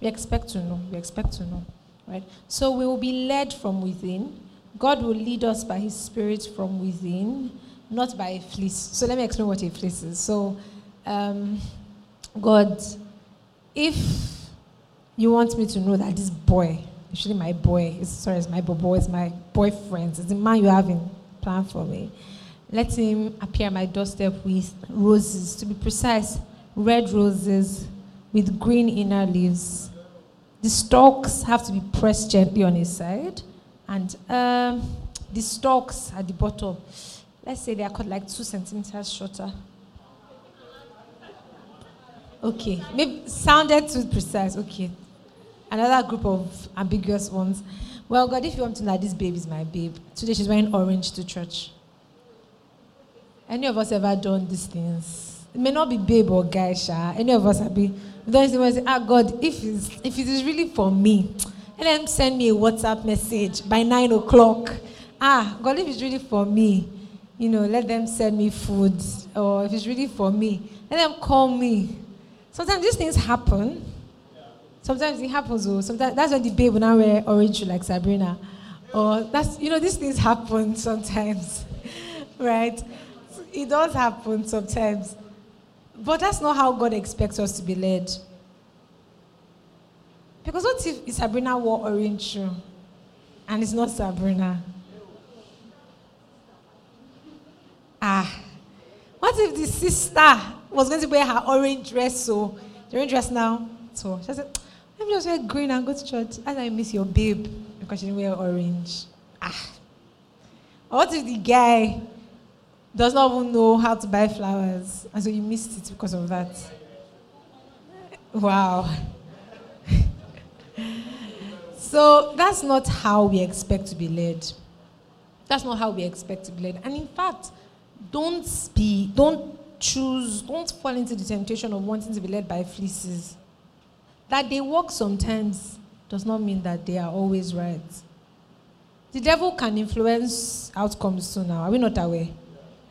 We expect to know. We expect to know, right? So we will be led from within. God will lead us by his Spirit from within, not by a fleece. So let me explain what a fleece is. So um, God, if you want me to know that this boy, actually my boy, is, sorry, it's my bobo, it's my boyfriend, it's the man you have in plan for me, let him appear at my doorstep with roses, to be precise, red roses with green inner leaves. The stalks have to be pressed gently on his side. And um, the stalks at the bottom, let's say they are cut like two centimeters shorter. Okay, maybe sounded too precise. Okay, another group of ambiguous ones. Well, God, if you want to know that this babe is my babe, today she's wearing orange to church. Any of us ever done these things? It may not be babe or guy, sha. Any of us have been. Then someone say, ah, God, if it's, if it is really for me, and then send me a WhatsApp message by nine o'clock. Ah, God, if it's really for me, you know, let them send me food. Or if it's really for me, let them call me. Sometimes these things happen. Sometimes it happens. Oh, sometimes that's when the babe will now wear orange like Sabrina. Or that's, you know, these things happen sometimes, right? It does happen sometimes, but that's not how God expects us to be led. Because what if Sabrina wore orange shoe and it's not Sabrina? Ah. What if the sister was going to wear her orange dress? So, the orange dress now. So, she said, let me just wear green and go to church. And I miss your babe because she didn't wear orange. Ah. What if the guy does not even know how to buy flowers? And so you missed it because of that. Wow. So that's not how we expect to be led. That's not how we expect to be led. And in fact, don't be, don't choose, don't fall into the temptation of wanting to be led by fleeces. That they work sometimes does not mean that they are always right. The devil can influence outcomes too now. Are we not aware?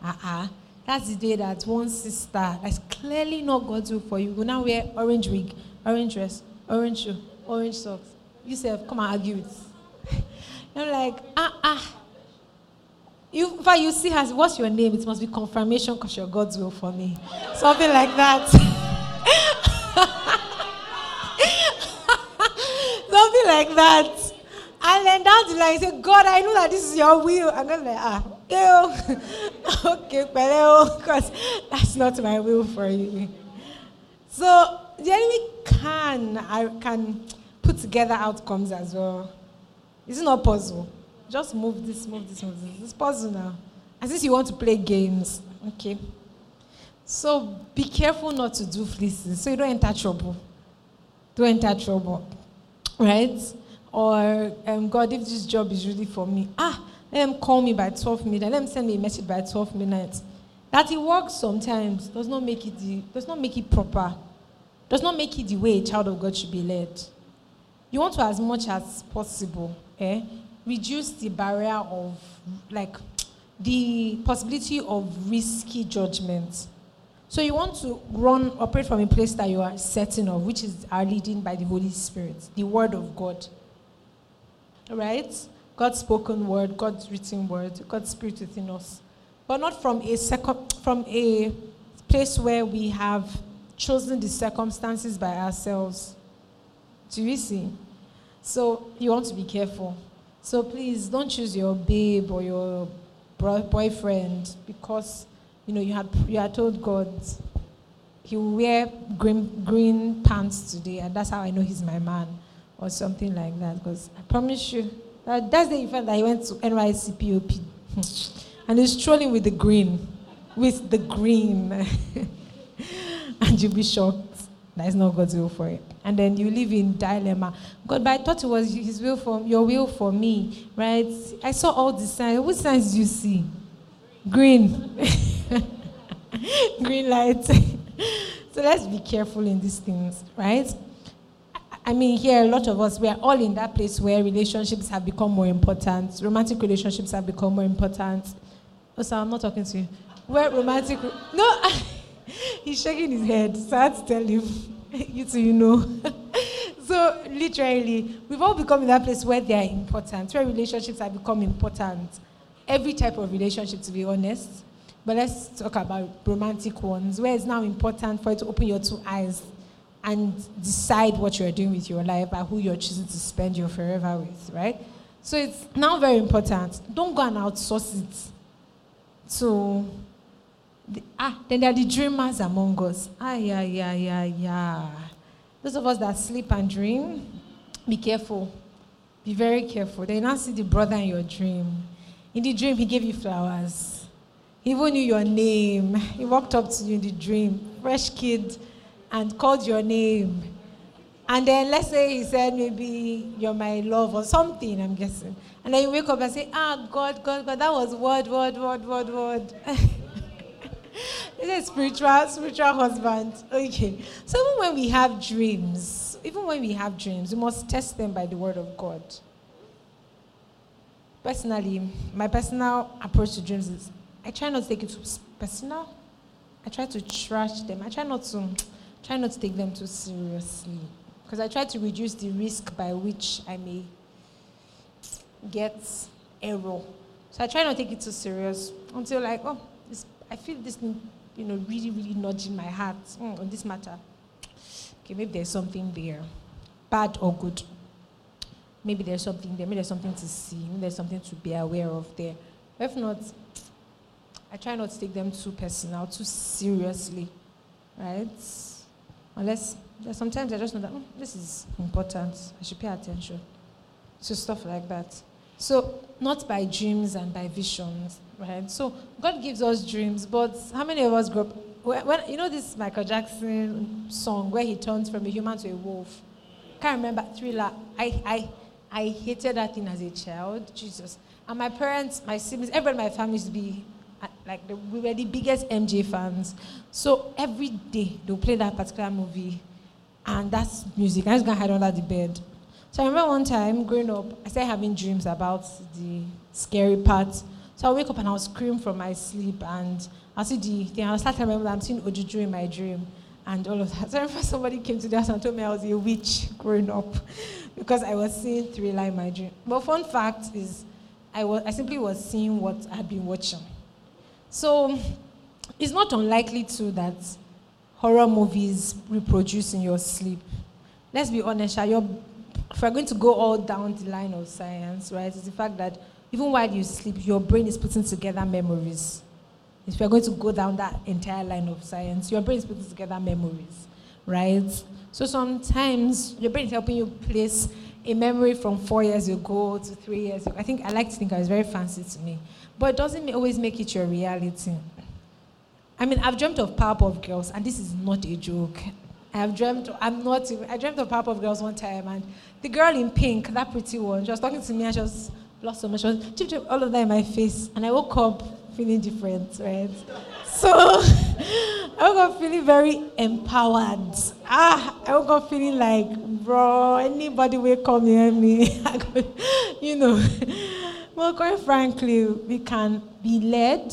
Uh-uh. That's the day that one sister that's clearly not God's will for you will now wear orange wig, orange dress, orange shoe, orange socks. Yourself, come and argue it. I'm like, ah, ah. You, in fact, you see her, what's your name? It must be confirmation because your God's will for me. Something like that. Something like that. And then down the line, say, God, I know that this is your will. I'm going to be like, ah, okay, okay, because that's not my will for you. So the enemy can, I can, put together outcomes as well. It's not puzzle. Just move this, move this, move this. It's puzzle now. As if you want to play games. Okay. So be careful not to do fleeces so you don't enter trouble. Don't enter trouble. Right? Or, um, God, if this job is really for me, ah, let them call me by twelve midnight. Let them send me a message by twelve midnight. That it works sometimes does not make it, the, does not make it proper. Does not make it the way a child of God should be led. You want to, as much as possible, eh, reduce the barrier of, like, the possibility of risky judgments. So you want to run, operate from a place that you are certain of, which is are leading by the Holy Spirit, the Word of God. All right? God's spoken word, God's written word, God's Spirit within us. But not from a second, from a place where we have chosen the circumstances by ourselves. Do you see? So you want to be careful. So please don't choose your babe or your bro- boyfriend because you know you had you had told God he will wear green green pants today, and that's how I know he's my man, or something like that. Because I promise you, that that's the event that he went to N Y C P O P and he's trolling with the green. with the green. And you'll be shocked that it's not God's will for it. And then you live in dilemma. God, but I thought it was his will for, your will for me, right? I saw all the signs. Which signs do you see? Green. Green light. So let's be careful in these things, right? I mean, here, a lot of us, we are all in that place where relationships have become more important. Romantic relationships have become more important. Oh, sir, I'm not talking to you. Where romantic... No, he's shaking his head. So I had to tell him. You two, you know. So, literally, we've all become in that place where they are important, where relationships have become important. Every type of relationship, to be honest. But let's talk about romantic ones, where it's now important for you to open your two eyes and decide what you're doing with your life and who you're choosing to spend your forever with, right? So it's now very important. Don't go and outsource it. So, the, ah, then there are the dreamers among us. Ah, yeah, yeah, yeah, yeah. Those of us that sleep and dream, be careful. Be very careful. Then you now see the brother in your dream. In the dream, he gave you flowers. He even knew your name. He walked up to you in the dream. Fresh kid. And called your name. And then let's say he said, maybe you're my love or something, I'm guessing. And then you wake up and say, ah, God, God, God, that was word, word, word, word, word. This is spiritual, spiritual husband. Okay. So even when we have dreams, even when we have dreams, we must test them by the word of God. Personally, my personal approach to dreams is, I try not to take it too personal. I try to trash them. I try not to... Try not to take them too seriously, because I try to reduce the risk by which I may get error. So I try not to take it too serious until like, oh, this, I feel this, you know, really, really nudging my heart mm, on this matter. Okay, maybe there's something there, bad or good. Maybe there's something there. Maybe there's something to see. Maybe there's something to be aware of there. But if not, I try not to take them too personal, too seriously, right? Unless, sometimes I just know that, oh, this is important. I should pay attention to stuff like that. So, not by dreams and by visions, right? So, God gives us dreams, but how many of us grew up? When, you know this Michael Jackson song where he turns from a human to a wolf? Can't remember, Thriller. I, I, I hated that thing as a child, Jesus. And my parents, my siblings, everybody in my family used to be like the, we were the biggest M J fans. So every day they'll play that particular movie and that's music. I was gonna hide under the bed. So I remember one time growing up, I started having dreams about the scary part. So I wake up and I'll scream from my sleep and I'll see the thing. I'll start to remember I'm seeing Ojuju in my dream and all of that. So I remember somebody came to the house and told me I was a witch growing up because I was seeing Thriller in my dream. But fun fact is I was I simply was seeing what I had been watching. So it's not unlikely, too, that horror movies reproduce in your sleep. Let's be honest, you're, if we're going to go all down the line of science, right, it's the fact that even while you sleep, your brain is putting together memories. If we're going to go down that entire line of science, your brain is putting together memories, right? So sometimes your brain is helping you place a memory from four years ago to three years ago. I think I like to think I was very fancy to me. But it doesn't always make it your reality. I mean, I've dreamt of Powerpuff Girls, and this is not a joke. I've dreamt, I'm not, I dreamt of Powerpuff Girls one time, and the girl in pink, that pretty one, she was talking to me, and she was lost so much, she was chip, chip, all of that in my face, and I woke up feeling different, right? So, I woke up feeling very empowered. Ah, I woke up feeling like, bro, anybody will come near me, you know. Well, quite frankly, we can be led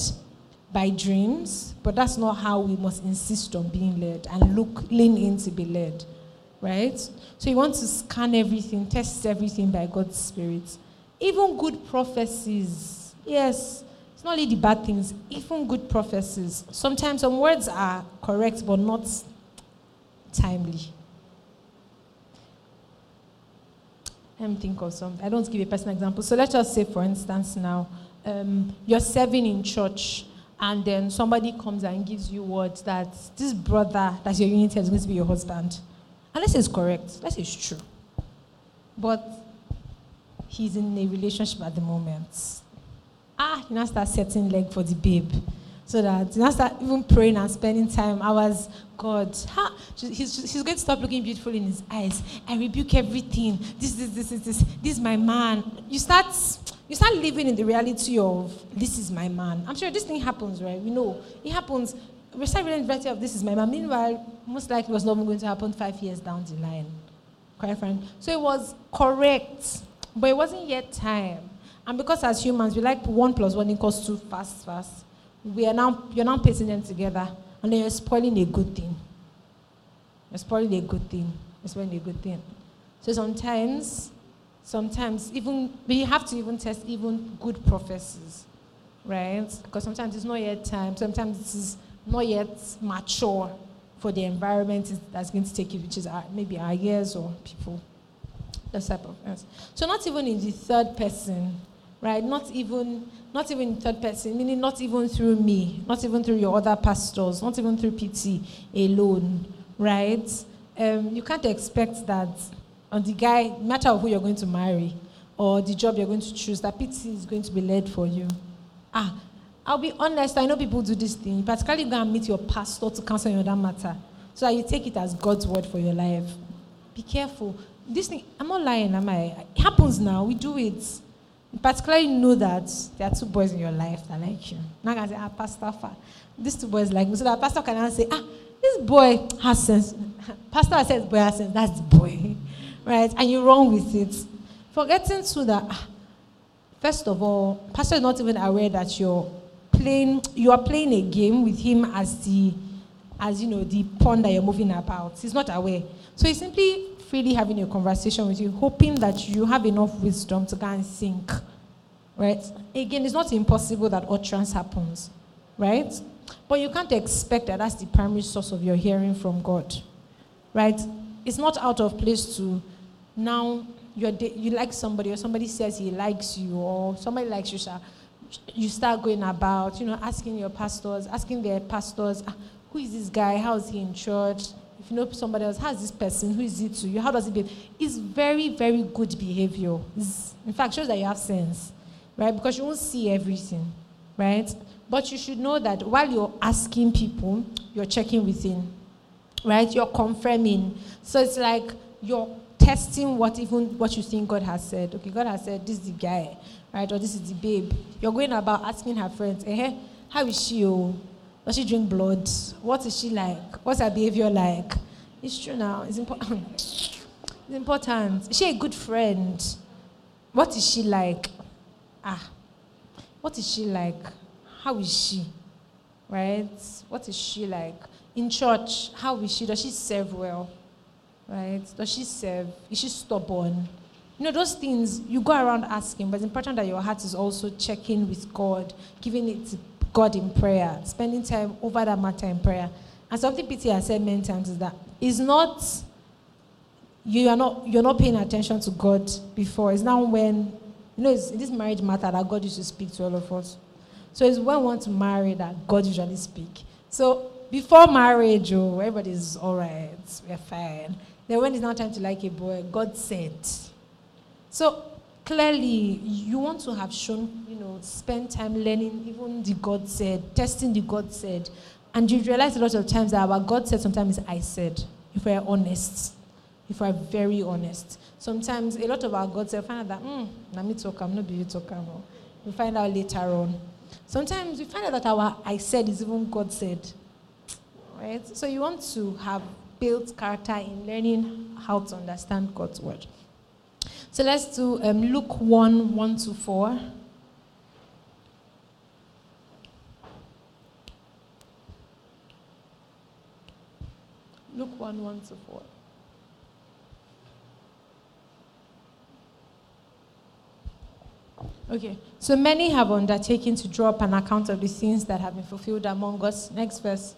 by dreams, but that's not how we must insist on being led and look, lean in to be led, right? So you want to scan everything, test everything by God's Spirit. Even good prophecies, yes, it's not only the bad things, even good prophecies. Sometimes some words are correct, but not timely. Let me think of something. I don't give a personal example. So let's just say, for instance, now um, you're serving in church, and then somebody comes and gives you words that this brother, that's your unit, is going to be your husband. Unless it's correct, unless it's true. But he's in a relationship at the moment. Ah, you now start setting leg for the babe. so that you know, start even praying and spending time. I was, God, huh? he's, he's going to stop looking beautiful in his eyes. I rebuke everything. This, this, this, this, this, this is my man. You start, you start living in the reality of this is my man. I'm sure this thing happens, right? We know it happens. We start reading the reality of this is my man. Meanwhile, most likely it was not going to happen five years down the line. Quite frankly. So it was correct, but it wasn't yet time. And because as humans, we like one plus one equals two fast, fast. We are now, you're now putting them together, and then you're spoiling a good thing. You're spoiling a good thing. You're spoiling a good thing. So sometimes, sometimes even we have to even test even good prophecies, right? Because sometimes it's not yet time. Sometimes this is not yet mature for the environment that's going to take it, which is our, maybe our years or people. That type of things. So not even in the third person. Right, not even, not even third person, meaning not even through me, not even through your other pastors, not even through P T alone, right? Um, you can't expect that on the guy, no matter who you're going to marry or the job you're going to choose, that P T is going to be led for you. Ah, I'll be honest, I know people do this thing, particularly go and meet your pastor to counsel you on that matter, so that you take it as God's word for your life. Be careful. This thing, I'm not lying, am I? It happens now, we do it. Particularly, you know that there are two boys in your life that like you. Now I can say, ah, Pastor, these two boys like me. So that Pastor can now say, ah, this boy has sense. Pastor says, boy has sense. That's the boy. Right? And you're wrong with it. Forgetting to that, ah, first of all, Pastor is not even aware that you're playing, you are playing a game with him as the, as you know, the pawn that you're moving about. He's not aware. So he simply freely having a conversation with you, hoping that you have enough wisdom to go and think, right? Again, it's not impossible that utterance happens, right? But you can't expect that that's the primary source of your hearing from God, right? It's not out of place to now you're de- you like somebody or somebody says he likes you or somebody likes you, you start going about, you know, asking your pastors, asking their pastors, who is this guy? How is he in church? If you know somebody else, how's this person? Who is it to you? How does it behave? It's very, very good behavior. It's, in fact, shows that you have sense, right? Because you won't see everything, right? But you should know that while you're asking people, you're checking within, right? You're confirming. So it's like you're testing what even what you think God has said. Okay, God has said, this is the guy, right? Or this is the babe. You're going about asking her friends, eh, how is she? Oh? Does she drink blood? What is she like? What's her behavior like? It's true now. It's important. It's important. Is she a good friend? What is she like? Ah. What is she like? How is she? Right? What is she like? In church, how is she? Does she serve well? Right? Does she serve? Is she stubborn? You know, those things, you go around asking, but it's important that your heart is also checking with God, giving it to God in prayer, spending time over that matter in prayer. And something P T has said many times is that it's not, you are not, you're not paying attention to God before. It's now when, you know, it's this marriage matter that God used to speak to all of us. So it's when we want to marry that God usually speaks. So before marriage, oh, everybody's all right, we're fine. Then when it's now time to like a boy, God said. So clearly, you want to have shown, you know, spend time learning even the God said, testing the God said. And you realize a lot of times that our God said sometimes I said, if we're honest, if we're very honest. Sometimes a lot of our God said, find out that, hmm, na me talk, I'm not be you talk, no. We find out later on. Sometimes we find out that our I said is even God said, right? So you want to have built character in learning how to understand God's word. So let's do um, Luke one, one to four. Luke one, one to four. Okay, so many have undertaken to draw up an account of the things that have been fulfilled among us. Next verse.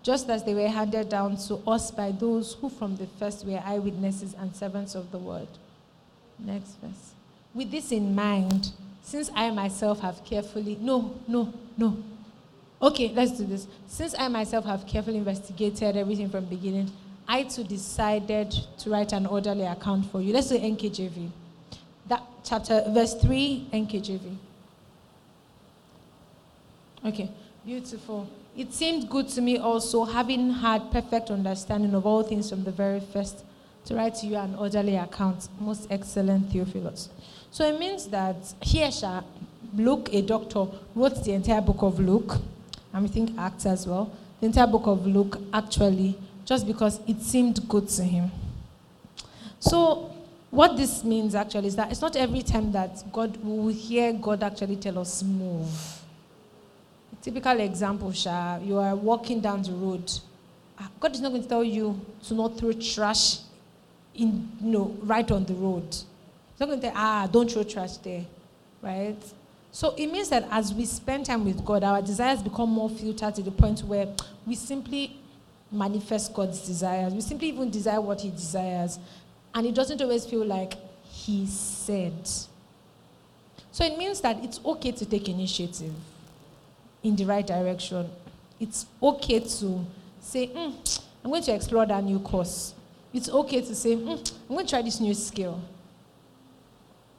Just as they were handed down to us by those who from the first were eyewitnesses and servants of the word. Next verse. With this in mind, since I myself have carefully... No, no, no. Okay, let's do this. Since I myself have carefully investigated everything from the beginning, I too decided to write an orderly account for you. Let's do N K J V. That chapter, verse three, N K J V. Okay, beautiful. It seemed good to me also, having had perfect understanding of all things from the very first, to write to you an orderly account, most excellent Theophilus. So it means that here, Luke, a doctor, wrote the entire book of Luke, and we think Acts as well, the entire book of Luke, actually, just because it seemed good to him. So what this means, actually, is that it's not every time that God will hear God actually tell us move. A typical example, Sha, you are walking down the road. God is not going to tell you to not throw trash in, you know, right on the road. He's not going to tell, ah, don't throw trash there, right? So it means that as we spend time with God, our desires become more filtered to the point where we simply manifest God's desires. We simply even desire what He desires. And it doesn't always feel like He said. So it means that it's okay to take initiative in the right direction. It's okay to say, mm, I'm going to explore that new course. It's okay to say, mm, I'm going to try this new skill.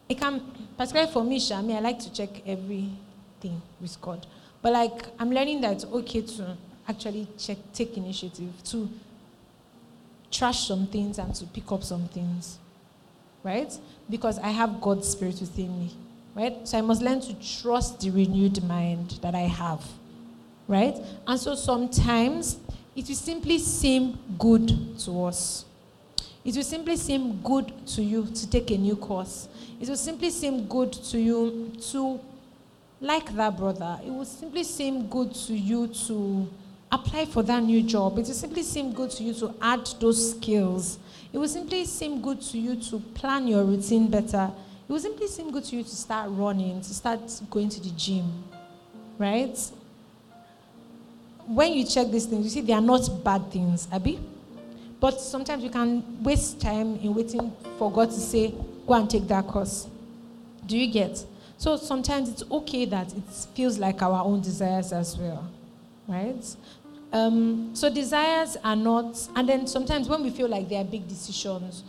It can, particularly for me, Shami, I like to check everything with God. But like, I'm learning that it's okay to actually check, take initiative, to trash some things and to pick up some things, right? Because I have God's Spirit within me, right? So I must learn to trust the renewed mind that I have, right? And so sometimes it will simply seem good to us. It will simply seem good to you to take a new course. It will simply seem good to you to like that brother. It will simply seem good to you to apply for that new job. It will simply seem good to you to add those skills. It will simply seem good to you to plan your routine better. It will simply seem good to you to start running, to start going to the gym, right? When you check these things, you see they are not bad things, Abby. But sometimes you can waste time in waiting for God to say, go and take that course. Do you get? So sometimes it's okay that it feels like our own desires as well, right? Um, so desires are not, and then sometimes when we feel like they are big decisions,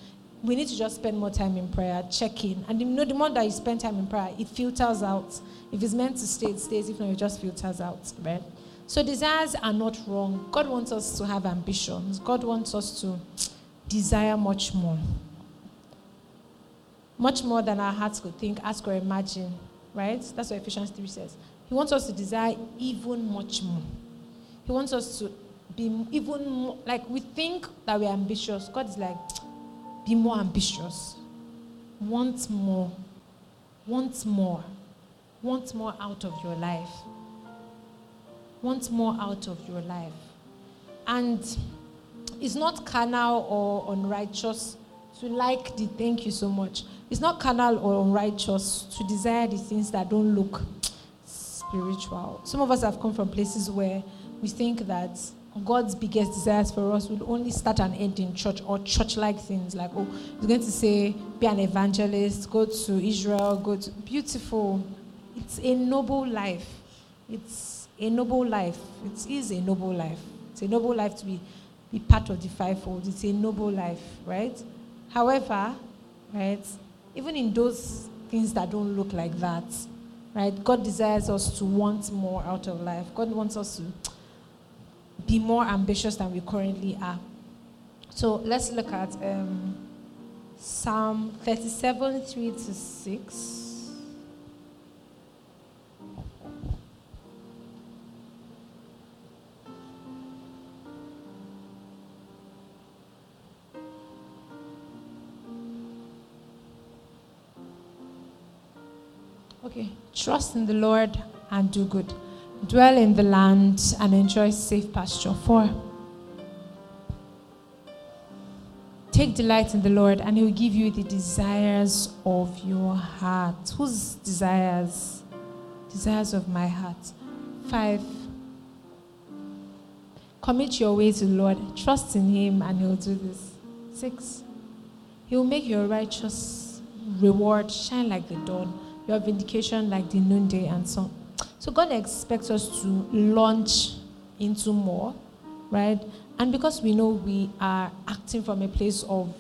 we need to just spend more time in prayer, check in. And you know, the more that you spend time in prayer, it filters out. If it's meant to stay, it stays. If not, it just filters out, right? So desires are not wrong. God wants us to have ambitions. God wants us to desire much more. Much more than our hearts could think, ask, or imagine, right? That's what Ephesians three says. He wants us to desire even much more. He wants us to be even more, like we think that we're ambitious. God is like, be more ambitious. Want more. Want more. Want more out of your life. Want more out of your life. And it's not carnal or unrighteous to like the, thank you so much. It's not carnal or unrighteous to desire the things that don't look spiritual. Some of us have come from places where we think that God's biggest desires for us will only start and end in church or church-like things. Like, oh, He's going to say, be an evangelist, go to Israel, go to... Beautiful. It's a noble life. It's A noble life. It is a noble life. It's a noble life to be, be part of the fivefold. It's a noble life, right? However, right, even in those things that don't look like that, right, God desires us to want more out of life. God wants us to be more ambitious than we currently are. So let's look at um, Psalm thirty-seven, three to six. Okay. Trust in the Lord and do good. Dwell in the land and enjoy safe pasture. Four. Take delight in the Lord and He will give you the desires of your heart. Whose desires? Desires of my heart. Five. Commit your way to the Lord. Trust in Him and He'll do this. Six. He will make your righteous reward shine like the dawn. Your vindication like the noonday and sun. So God expects us to launch into more, right? And because we know we are acting from a place of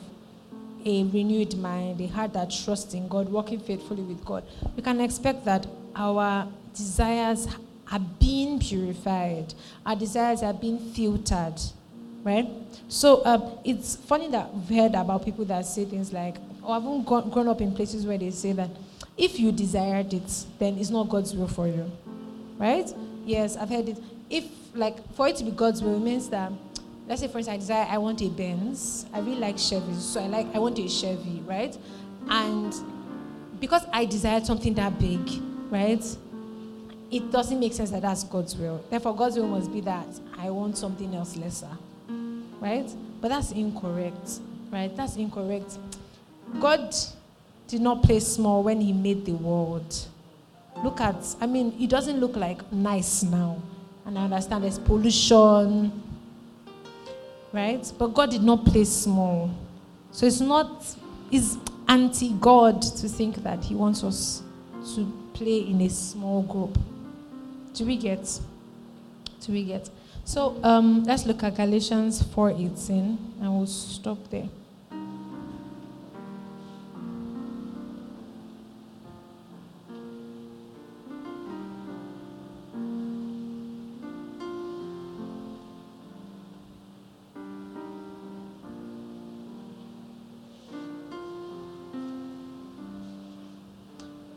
a renewed mind, a heart that trusts in God, walking faithfully with God, we can expect that our desires are being purified. Our desires are being filtered, right? So um, it's funny that we've heard about people that say things like, or I've even grown up in places where they say that if you desired it, then it's not God's will for you, right? Yes, I've heard it. If, like, for it to be God's will, it means that, let's say, for instance, I desire, I want a Benz. I really like Chevy, so I like, I want a Chevy, right? And because I desired something that big, right, it doesn't make sense that that's God's will. Therefore, God's will must be that I want something else lesser, right? But that's incorrect, right? That's incorrect. God did not play small when he made the world. Look at, I mean, it doesn't look like nice now. And I understand there's pollution, right? But God did not play small. So it's not, it's anti-God to think that he wants us to play in a small group. Do we get? Do we get? So um, let's look at Galatians four eighteen, and we'll stop there.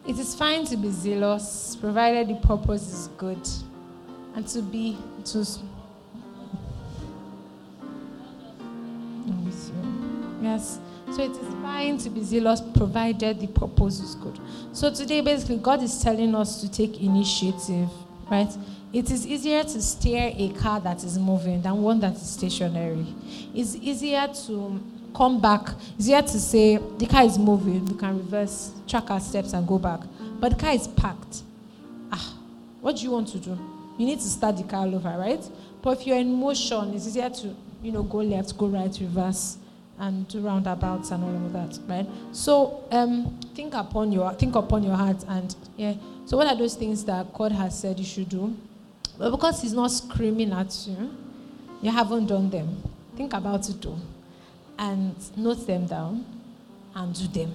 It is fine to be zealous, provided the purpose is good, and to be to. Yes, so it is fine to be zealous, provided the purpose is good. So today, basically, God is telling us to take initiative, right? It is easier to steer a car that is moving than one that is stationary. It's easier to come back. It's easier to say the car is moving, we can reverse, track our steps and go back. But the car is parked. Ah, what do you want to do? You need to start the car over, right? But if you're in motion, it's easier to, you know, go left, go right, reverse, and do roundabouts and all of that, right? So um, think upon your think upon your heart, and yeah. So what are those things that God has said you should do? But because He's not screaming at you, you haven't done them. Think about it though. And note them down and do them.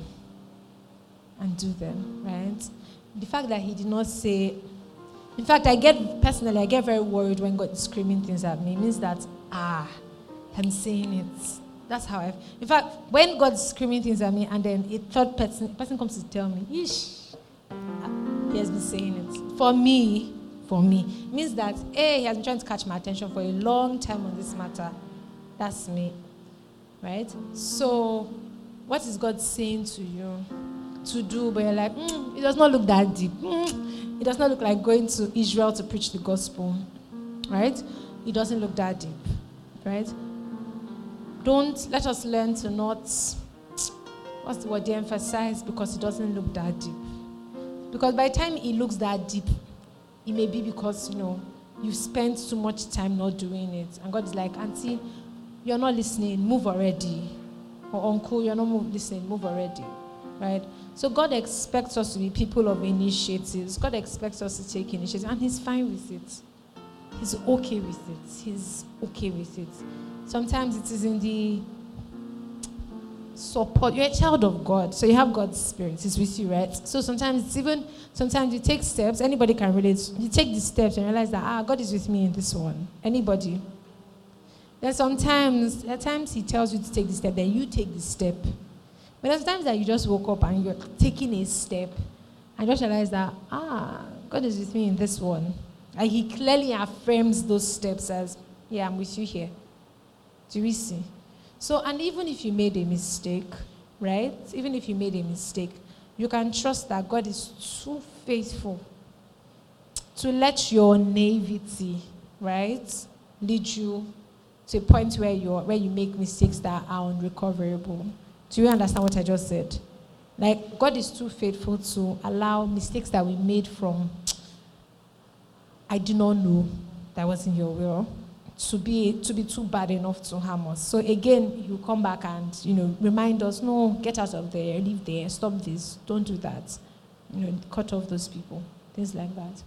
And do them, right? The fact that he did not say, in fact, I get, personally, I get very worried when God is screaming things at me. It means that, ah, I'm saying it. That's how I, in fact, when God is screaming things at me and then a third person, person comes to tell me, ish, he has been saying it. For me, for me, it means that, hey, he has been trying to catch my attention for a long time on this matter. That's me. Right? So, what is God saying to you to do? But you're like, mm, it does not look that deep. Mm, it does not look like going to Israel to preach the gospel. Right? It doesn't look that deep. Right? Don't, let us learn to not, what's the word, de-emphasize, because it doesn't look that deep. Because by the time it looks that deep, it may be because, you know, you've spent too much time not doing it. And God is like, Auntie, you're not listening, move already. Or uncle, you're not move, listening, move already. Right? So God expects us to be people of initiatives. God expects us to take initiative, and he's fine with it. He's okay with it. He's okay with it. Sometimes it is in the support. You're a child of God, so you have God's spirit. He's with you, right? So sometimes it's even, sometimes you take steps, anybody can relate. You take the steps and realize that, ah, God is with me in this one. Anybody? Then sometimes, at times he tells you to take the step, then you take the step. But there's times that you just woke up and you're taking a step and just realize that, ah, God is with me in this one. And he clearly affirms those steps as, yeah, I'm with you here. Do we see? So, and even if you made a mistake, right? Even if you made a mistake, you can trust that God is too faithful to let your naivety, right, lead you to a point where you where you make mistakes that are unrecoverable. Do you understand what I just said? Like, God is too faithful to allow mistakes that we made from, I do not know, that wasn't your will, to be to be too bad enough to harm us. So again, he'll come back and, you know, remind us, no, get out of there, leave there, stop this, don't do that. You know, cut off those people, things like that.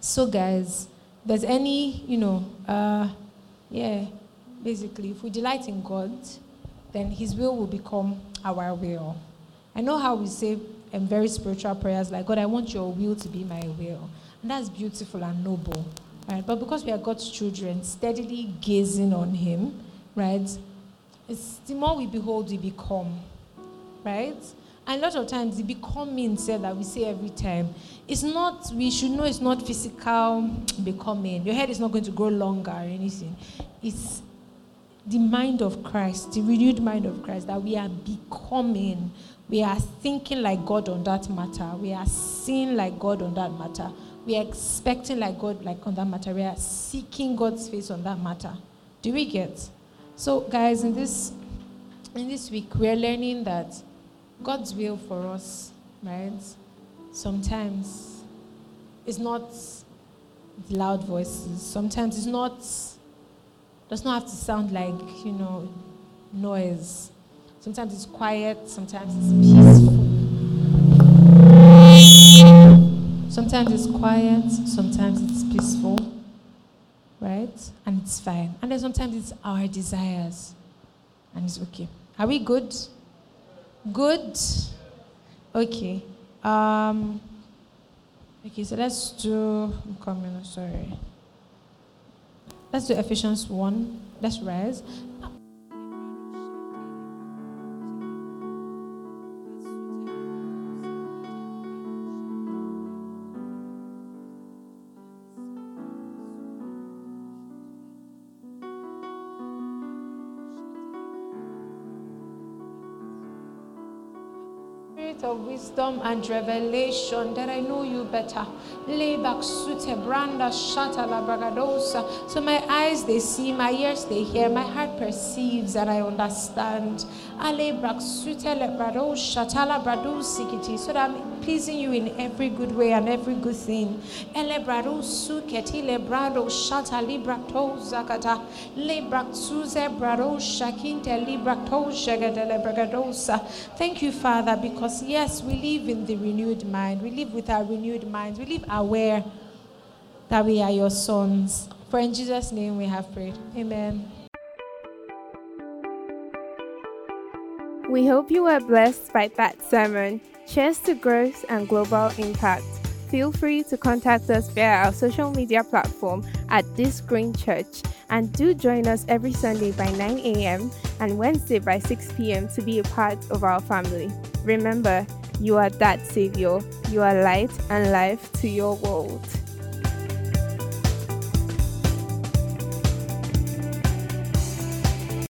So guys, there's any, you know, uh, yeah, basically, if we delight in God, then his will will become our will. I know how we say in very spiritual prayers, like, God, I want your will to be my will. And that's beautiful and noble, right? But because we are God's children, steadily gazing on him, right? It's the more we behold, we become, right? And a lot of times the becoming said that we say every time, it's not, we should know it's not physical becoming. Your head is not going to grow longer or anything. It's the mind of Christ, the renewed mind of Christ, that we are becoming. We are thinking like God on that matter. We are seeing like God on that matter. We are expecting like God like on that matter. We are seeking God's face on that matter. Do we get? So guys, in this in this week, we are learning that God's will for us, right? Sometimes it's not loud voices. Sometimes it's not, does not have to sound like, you know, noise. Sometimes it's quiet, sometimes it's peaceful. Sometimes it's quiet, sometimes it's peaceful, right? And it's fine. And then sometimes it's our desires, and it's okay. Are we good? Good? Okay. Um, okay, so let's do, I'm coming, sorry. Let's do Ephesians one. Let's rise. Of wisdom and revelation, that I know you better. So my eyes they see, my ears they hear, my heart perceives, and I understand. So that I'm pleasing you in every good way and every good thing. Thank you, Father, because yes, we live in the renewed mind. We live with our renewed minds. We live aware that we are your sons. For in Jesus' name we have prayed. Amen. We hope you were blessed by that sermon. Cheers to growth and global impact. Feel free to contact us via our social media platform at This Green Church. And do join us every Sunday by nine a.m. and Wednesday by six p.m. to be a part of our family. Remember, you are that Savior. You are light and life to your world.